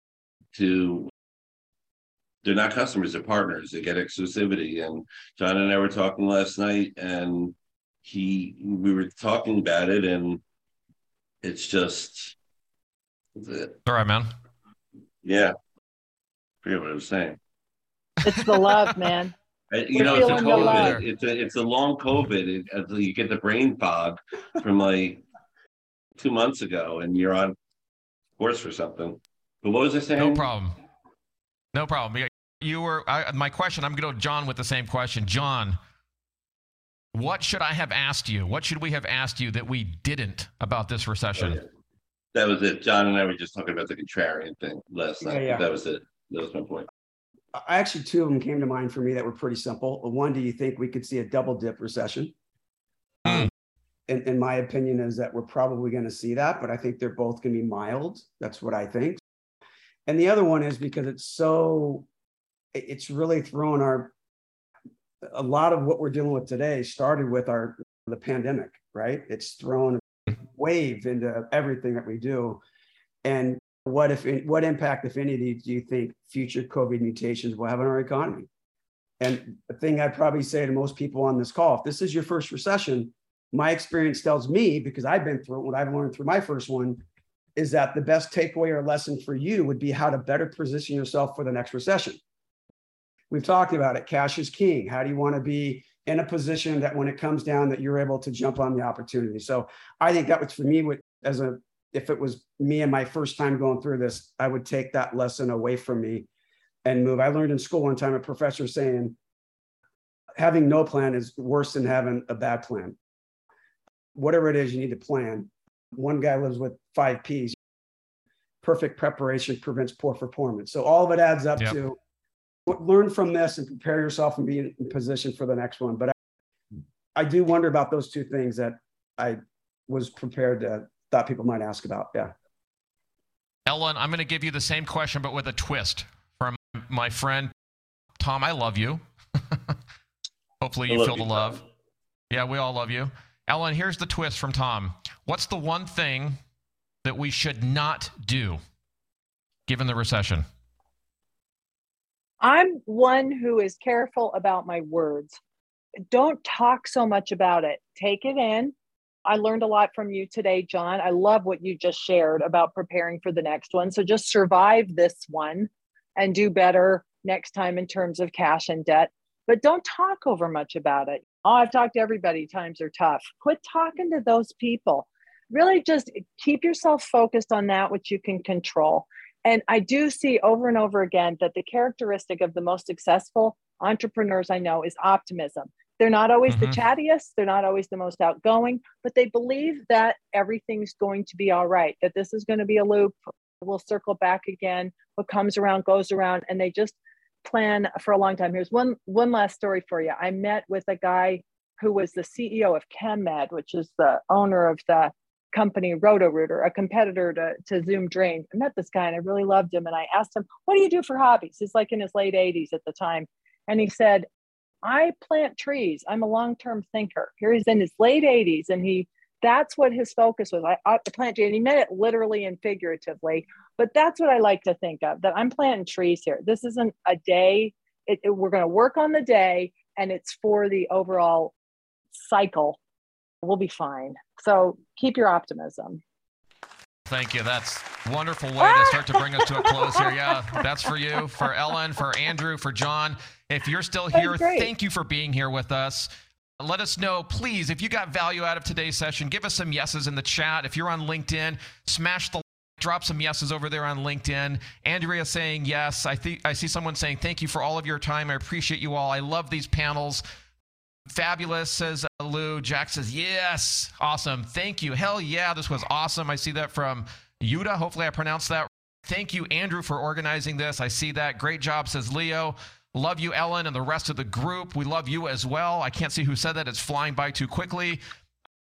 to, they're not customers, they're partners. They get exclusivity. And John and I were talking last night, and we were talking about it, and it's just. All right, man. Yeah. I forget what I was saying. It's the love, man. It's a COVID. It's a long COVID. You get the brain fog from like 2 months ago, and you're on course for something. But what was I saying? No problem. My question, I'm going to go to John with the same question. John, what should I have asked you? What should we have asked you that we didn't about this recession? Oh, yeah. That was it. John and I were just talking about the contrarian thing last night. Yeah. That was it. That was my point. Actually, two of them came to mind for me that were pretty simple. One, do you think we could see a double dip recession? And my opinion is that we're probably going to see that, but I think they're both going to be mild. That's what I think. And the other one is because it's really thrown a lot of what we're dealing with today started with the pandemic, right? It's thrown a wave into everything that we do. And what impact, if any, do you think future COVID mutations will have on our economy? And the thing I'd probably say to most people on this call, if this is your first recession, my experience tells me, because I've been through it, what I've learned through my first one, is that the best takeaway or lesson for you would be how to better position yourself for the next recession. We've talked about it. Cash is king. How do you want to be in a position that when it comes down that you're able to jump on the opportunity? So I think that was for me, if it was me and my first time going through this, I would take that lesson away from me and move. I learned in school one time, a professor saying, having no plan is worse than having a bad plan. whatever it is, you need to plan. One guy lives with 5 Ps. Perfect preparation prevents poor performance. So all of it adds up to learn from this and prepare yourself and be in position for the next one. But I do wonder about those two things that I was prepared to thought people might ask about. Yeah. Ellen, I'm going to give you the same question, but with a twist from my friend, Tom. I love you. Hopefully you feel the love. Tom. Yeah, we all love you. Ellen, here's the twist from Tom. What's the one thing that we should not do given the recession? I'm one who is careful about my words. Don't talk so much about it. Take it in. I learned a lot from you today, John. I love what you just shared about preparing for the next one. So just survive this one and do better next time in terms of cash and debt. But don't talk over much about it. Oh, I've talked to everybody. Times are tough. Quit talking to those people. Really just keep yourself focused on that which you can control. And I do see over and over again that the characteristic of the most successful entrepreneurs I know is optimism. They're not always the chattiest. They're not always the most outgoing, but they believe that everything's going to be all right, that this is going to be a loop. We'll circle back again. What comes around goes around. And they just plan for a long time. Here's one last story for you. I met with a guy who was the CEO of ChemMed, which is the owner of the company Roto-Rooter, a competitor to Zoom Drain. I met this guy and I really loved him. And I asked him, what do you do for hobbies? He's like in his late 80s at the time. And he said, I plant trees. I'm a long-term thinker. Here he's in his late 80s and that's what his focus was. I plant trees. And he meant it literally and figuratively, but that's what I like to think of, that I'm planting trees here. This isn't a day. We're going to work on the day and it's for the overall cycle. We'll be fine. So keep your optimism. Thank you. That's a wonderful way to start to bring us to a close here. Yeah, that's for you, for Ellen, for Andrew, for John. If you're still here, thank you for being here with us. Let us know, please, if you got value out of today's session, give us some yeses in the chat. If you're on LinkedIn, smash the like, drop some yeses over there on LinkedIn. Andrea saying yes. I see someone saying thank you for all of your time. I appreciate you all. I love these panels. Fabulous, says Lou. Jack says, yes. Awesome. Thank you. Hell yeah, this was awesome. I see that from Yuta. Hopefully I pronounced that right. Thank you, Andrew, for organizing this. I see that. Great job, says Leo. Love you, Ellen, and the rest of the group. We love you as well. I can't see who said that. It's flying by too quickly.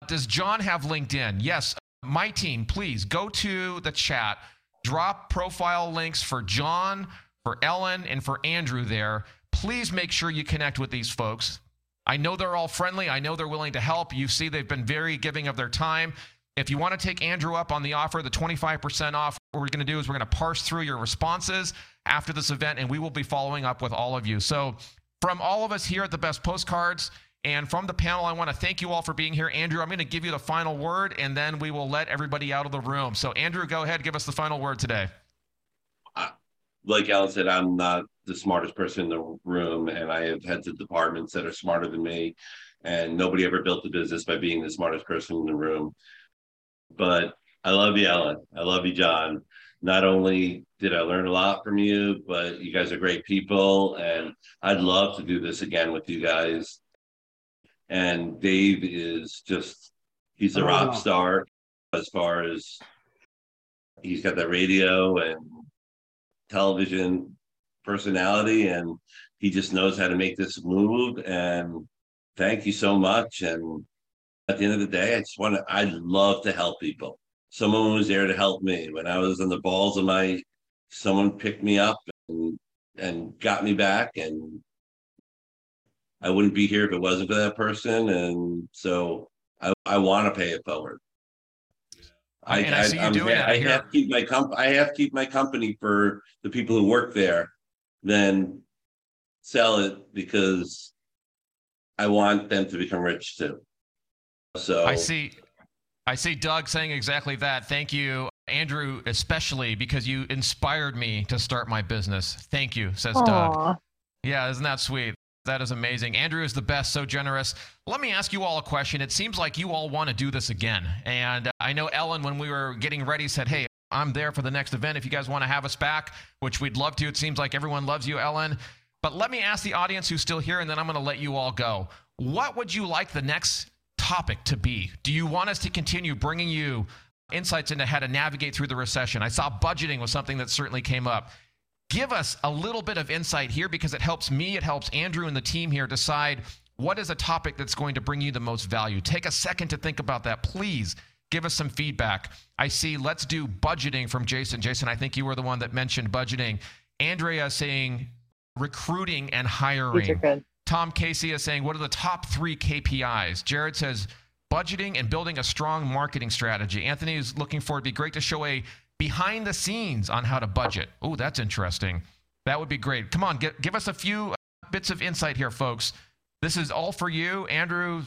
Does John have LinkedIn? Yes. My team, please go to the chat. Drop profile links for John, for Ellen, and for Andrew there. Please make sure you connect with these folks. I know they're all friendly. I know they're willing to help. You see they've been very giving of their time. If you want to take Andrew up on the offer, the 25% off, what we're going to do is we're going to parse through your responses after this event, and we will be following up with all of you. So from all of us here at The Best Postcards and from the panel, I want to thank you all for being here. Andrew, I'm going to give you the final word, and then we will let everybody out of the room. So Andrew, go ahead. Give us the final word today. Like Ellen said, I'm not the smartest person in the room, and I have heads of departments that are smarter than me, and nobody ever built a business by being the smartest person in the room. But I love you, Ellen. I love you, John. Not only did I learn a lot from you, but you guys are great people, and I'd love to do this again with you guys. And Dave is just, he's a rock star as far as he's got that radio and television personality, and he just knows how to make this move. And thank you so much. And at the end of the day, I love to help people. Someone was there to help me when I was on the balls of someone picked me up and got me back, and I wouldn't be here if it wasn't for that person. And so I want to pay it forward. I have to keep my company for the people who work there, then sell it, because I want them to become rich too. So I see Doug saying exactly that. Thank you, Andrew, especially because you inspired me to start my business. Thank you, says Doug. Yeah, isn't that sweet? That is amazing. Andrew is the best, so generous. Let me ask you all a question. It seems like you all want to do this again. And I know Ellen, when we were getting ready, said, hey, I'm there for the next event if you guys want to have us back, which we'd love to. It seems like everyone loves you, Ellen. But let me ask the audience who's still here, and then I'm going to let you all go. What would you like the next topic to be. Do you want us to continue bringing you insights into how to navigate through the recession? I saw budgeting was something that certainly came up. Give us a little bit of insight here, because it helps me, it helps Andrew and the team here decide what is a topic that's going to bring you the most value. Take a second to think about that. Please give us some feedback. I see let's do budgeting from Jason. Jason, I think you were the one that mentioned budgeting. Andrea saying recruiting and hiring. Tom Casey is saying, what are the top three KPIs? Jared says budgeting and building a strong marketing strategy. Anthony is looking for, it'd be great to show a behind the scenes on how to budget. Oh, that's interesting. That would be great. Come on, give us a few bits of insight here, folks. This is all for you. Andrew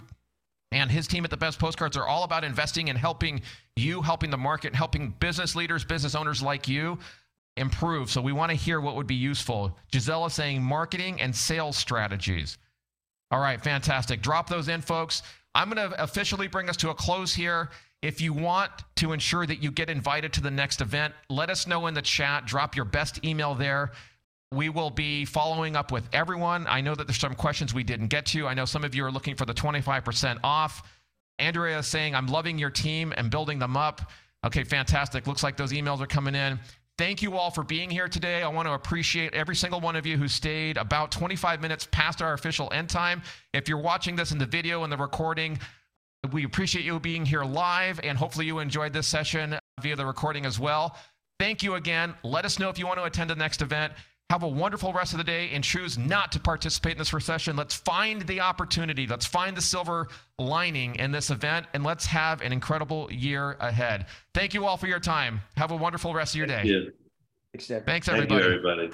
and his team at The Best Postcards are all about investing and helping you, helping the market, helping business leaders, business owners like you improve. So we want to hear what would be useful. Giselle is saying marketing and sales strategies. All right, fantastic. Drop those in, folks. I'm going to officially bring us to a close here. If you want to ensure that you get invited to the next event, let us know in the chat. Drop your best email there. We will be following up with everyone. I know that there's some questions we didn't get to. I know some of you are looking for the 25% off. Andrea is saying, I'm loving your team and building them up. Okay, fantastic. Looks like those emails are coming in. Thank you all for being here today. I want to appreciate every single one of you who stayed about 25 minutes past our official end time. If you're watching this in the video and the recording, we appreciate you being here live, and hopefully you enjoyed this session via the recording as well. Thank you again. Let us know if you want to attend the next event. Have a wonderful rest of the day and choose not to participate in this recession. Let's find the opportunity. Let's find the silver lining in this event, and let's have an incredible year ahead. Thank you all for your time. Have a wonderful rest of your day. Thank you. Thanks, everybody. Thank you, everybody.